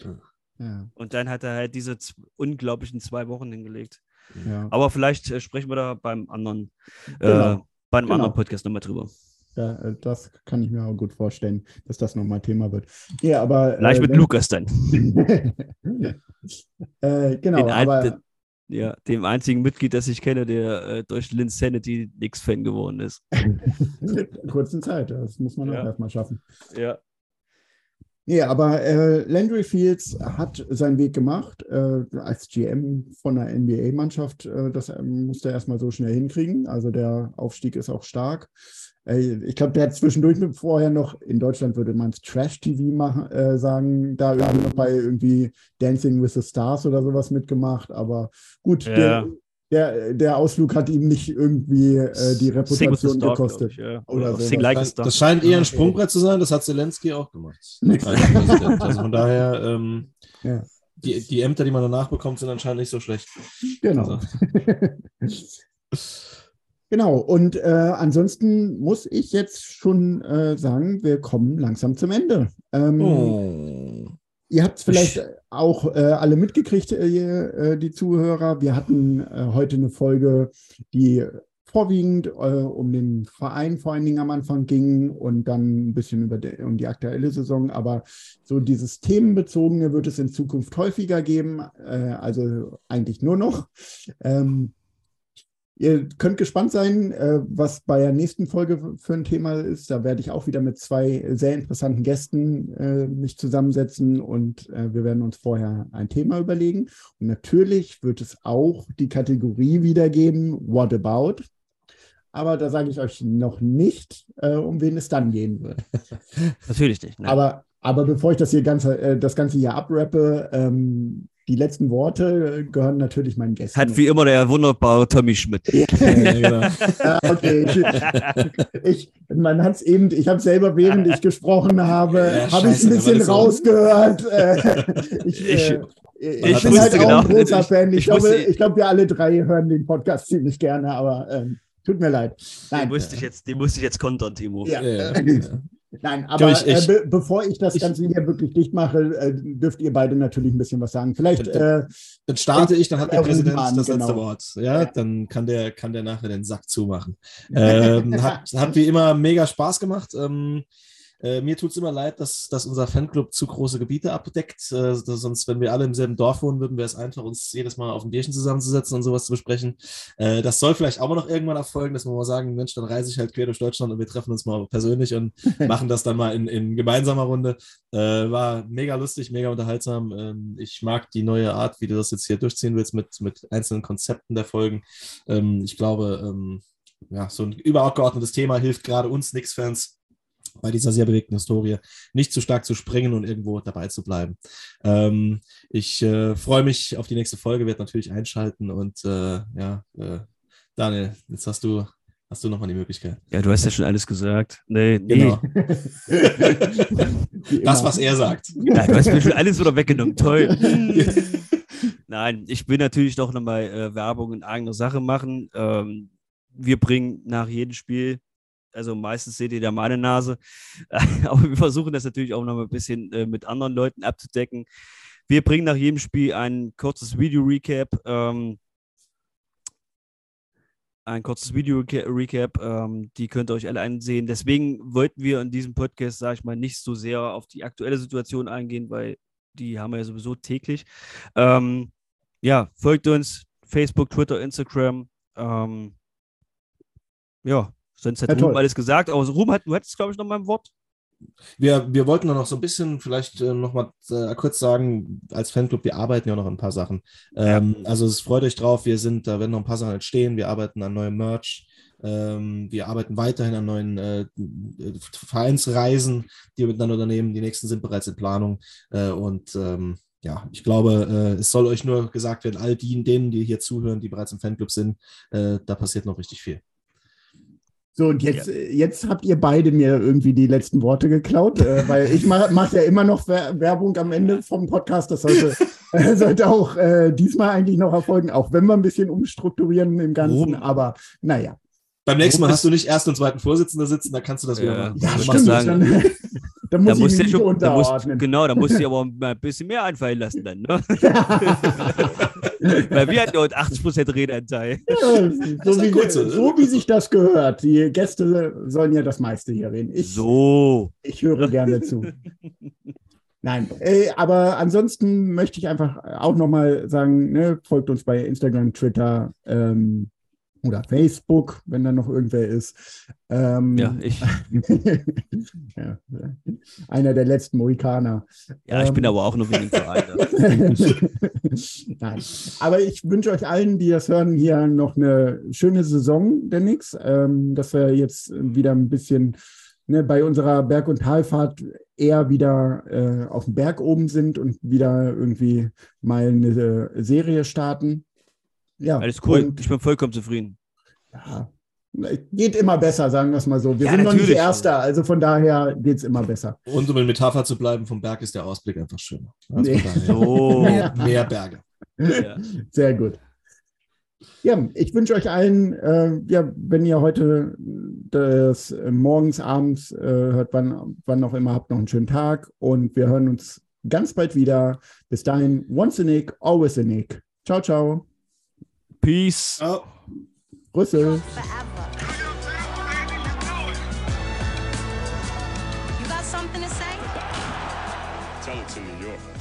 Ja. Und dann hat er halt diese z- unglaublichen zwei Wochen hingelegt. Ja. Aber vielleicht äh, sprechen wir da beim anderen, genau. äh, beim genau. anderen Podcast nochmal drüber. Ja, das kann ich mir auch gut vorstellen, dass das nochmal Thema wird. Ja, aber, vielleicht äh, mit wenn... Lukas dann. äh, genau, Den aber... Ein, de, ja, dem einzigen Mitglied, das ich kenne, der äh, durch Linsanity Knicks-Fan geworden ist. In kurzen Zeit, das muss man ja. auch erstmal schaffen. Ja. Ja, aber äh, Landry Fields hat seinen Weg gemacht äh, als G M von einer N B A-Mannschaft. Äh, das musste er erstmal so schnell hinkriegen. Also der Aufstieg ist auch stark. Äh, ich glaube, der hat zwischendurch vorher noch, in Deutschland würde man es Trash-T V machen, äh, sagen, da irgendwie noch bei irgendwie Dancing with the Stars oder sowas mitgemacht. Aber gut, ja. der, der, der Ausflug hat ihm nicht irgendwie äh, die Reputation Stark, gekostet. Ich, ja. oder oder like das, das scheint eher ein Sprungbrett zu sein, das hat Zelensky auch gemacht. Also von daher, ähm, ja. die, die Ämter, die man danach bekommt, sind anscheinend nicht so schlecht. Genau. Also. Genau, und äh, ansonsten muss ich jetzt schon äh, sagen, wir kommen langsam zum Ende. Ähm, oh. Ihr habt es vielleicht auch äh, alle mitgekriegt, äh, die Zuhörer. Wir hatten äh, heute eine Folge, die vorwiegend äh, um den Verein vor allen Dingen am Anfang ging und dann ein bisschen über de- um die aktuelle Saison. Aber so dieses Themenbezogene wird es in Zukunft häufiger geben, äh, also eigentlich nur noch. Ähm, Ihr könnt gespannt sein, was bei der nächsten Folge für ein Thema ist. Da werde ich auch wieder mit zwei sehr interessanten Gästen mich zusammensetzen und wir werden uns vorher ein Thema überlegen. Und natürlich wird es auch die Kategorie wiedergeben, What About? Aber da sage ich euch noch nicht, um wen es dann gehen wird. Natürlich nicht. Ne? Aber, aber bevor ich das, hier ganze, das Ganze hier abrappe, die letzten Worte gehören natürlich meinen Gästen. Hat wie immer der wunderbare Tommy Schmidt. Ja, genau. Ja, okay. Ich, man hat's eben, ich habe selber, während ich gesprochen habe, ja, habe ich es ein bisschen rausgehört. ich, ich, ich, ich bin halt auch genau. ein großer Fan. Ich, ich, glaube, ich glaube, wir alle drei hören den Podcast ziemlich gerne, aber ähm, tut mir leid. Nein. Den musste ich jetzt, den musste ich jetzt kontern, Timo. Ja. Ja. Nein, aber ich, ich, äh, be- bevor ich das ich, Ganze hier wirklich dicht mache, äh, dürft ihr beide natürlich ein bisschen was sagen. Vielleicht äh, dann starte ich, dann hat der Präsident Mann, das letzte genau. Wort. Ja, ja, dann kann der, kann der nachher den Sack zumachen. Ähm, hat, hat wie immer mega Spaß gemacht. Ähm, äh, mir tut es immer leid, dass, dass unser Fanclub zu große Gebiete abdeckt. Äh, sonst, wenn wir alle im selben Dorf wohnen würden, wäre es einfach, uns jedes Mal auf dem Bierchen zusammenzusetzen und sowas zu besprechen. Äh, das soll vielleicht auch mal noch irgendwann erfolgen, dass wir mal sagen, Mensch, dann reise ich halt quer durch Deutschland und wir treffen uns mal persönlich und machen das dann mal in, in gemeinsamer Runde. Äh, war mega lustig, mega unterhaltsam. Ähm, ich mag die neue Art, wie du das jetzt hier durchziehen willst, mit, mit einzelnen Konzepten der Folgen. Ähm, ich glaube, ähm, ja, so ein übergeordnetes Thema hilft gerade uns Knicks-Fans, bei dieser sehr bewegten Historie nicht zu stark zu springen und irgendwo dabei zu bleiben. Ähm, ich äh, freue mich auf die nächste Folge, werde natürlich einschalten und äh, ja, äh, Daniel, jetzt hast du, hast du nochmal die Möglichkeit. Ja, du hast ja schon alles gesagt. Nee, genau. Nee. Das, was er sagt. Ja, du hast mir schon alles wieder weggenommen. Toll. Nein, ich will natürlich doch nochmal äh, Werbung in eigener Sache machen. Ähm, wir bringen nach jedem Spiel, also meistens seht ihr da meine Nase, aber wir versuchen das natürlich auch noch mal ein bisschen äh, mit anderen Leuten abzudecken. Wir bringen nach jedem Spiel ein kurzes Video-Recap, ähm, ein kurzes Video-Recap, ähm, die könnt ihr euch alle ansehen. Deswegen wollten wir in diesem Podcast, sage ich mal, nicht so sehr auf die aktuelle Situation eingehen, weil die haben wir ja sowieso täglich. Ähm, ja, folgt uns, Facebook, Twitter, Instagram, ähm, ja, sonst hat ja, Ruben alles gesagt, aber also, Ruben, hat, du hattest, glaube ich, noch mal ein Wort. Wir, wir wollten noch so ein bisschen vielleicht äh, noch mal äh, kurz sagen, als Fanclub, wir arbeiten ja noch an ein paar Sachen. Ähm, ja. Also es freut euch drauf, wir sind, da werden noch ein paar Sachen entstehen, wir arbeiten an neuem Merch, ähm, wir arbeiten weiterhin an neuen äh, Vereinsreisen, die wir miteinander unternehmen, die nächsten sind bereits in Planung äh, und ähm, ja, ich glaube, äh, es soll euch nur gesagt werden, all die, denen, die hier zuhören, die bereits im Fanclub sind, äh, da passiert noch richtig viel. So, und jetzt, ja. jetzt habt ihr beide mir irgendwie die letzten Worte geklaut, äh, weil ich mache mach ja immer noch Werbung am Ende vom Podcast. Das sollte, äh, sollte auch äh, diesmal eigentlich noch erfolgen, auch wenn wir ein bisschen umstrukturieren im Ganzen, oh. aber naja. Beim nächsten Mal hast du nicht ersten und zweiten Vorsitzender sitzen, da kannst du das ja. wieder machen. Ja, das stimmt. Dann, dann muss da ich mich schon, unterordnen. Da musst, genau, da musst du dir aber ein bisschen mehr einfallen lassen dann, ne? Weil wir hatten ja heute achtzig Prozent Redeanteil. Ja, so, wie, kurze, so wie sich das gehört. Die Gäste sollen ja das meiste hier reden. Ich, so. Ich höre gerne zu. Nein, äh, aber ansonsten möchte ich einfach auch nochmal sagen, ne, folgt uns bei Instagram, Twitter ähm, oder Facebook, wenn da noch irgendwer ist. Ähm, ja, ich. ja, einer der letzten Mohikaner. Ja, ich ähm, bin aber auch nur wegen dem Verein. Nein. Aber ich wünsche euch allen, die das hören, hier noch eine schöne Saison der Knicks, ähm, dass wir jetzt wieder ein bisschen ne, bei unserer Berg- und Talfahrt eher wieder äh, auf dem Berg oben sind und wieder irgendwie mal eine Serie starten. Ja, alles cool, und ich bin vollkommen zufrieden. Ja, geht immer besser, sagen wir es mal so. Wir ja, sind noch nicht Erster, also von daher geht es immer besser. Und um in Metapher zu bleiben, vom Berg ist der Ausblick einfach schöner. Also nee. So. mehr, mehr Berge. Ja. Sehr gut. Ja, ich wünsche euch allen, äh, ja, wenn ihr heute das äh, morgens, abends äh, hört, wann, wann auch immer, habt noch einen schönen Tag und wir hören uns ganz bald wieder. Bis dahin, once a Nick, always a Nick. Ciao, ciao. Peace. Oh. Rüssel. Tell it to New York.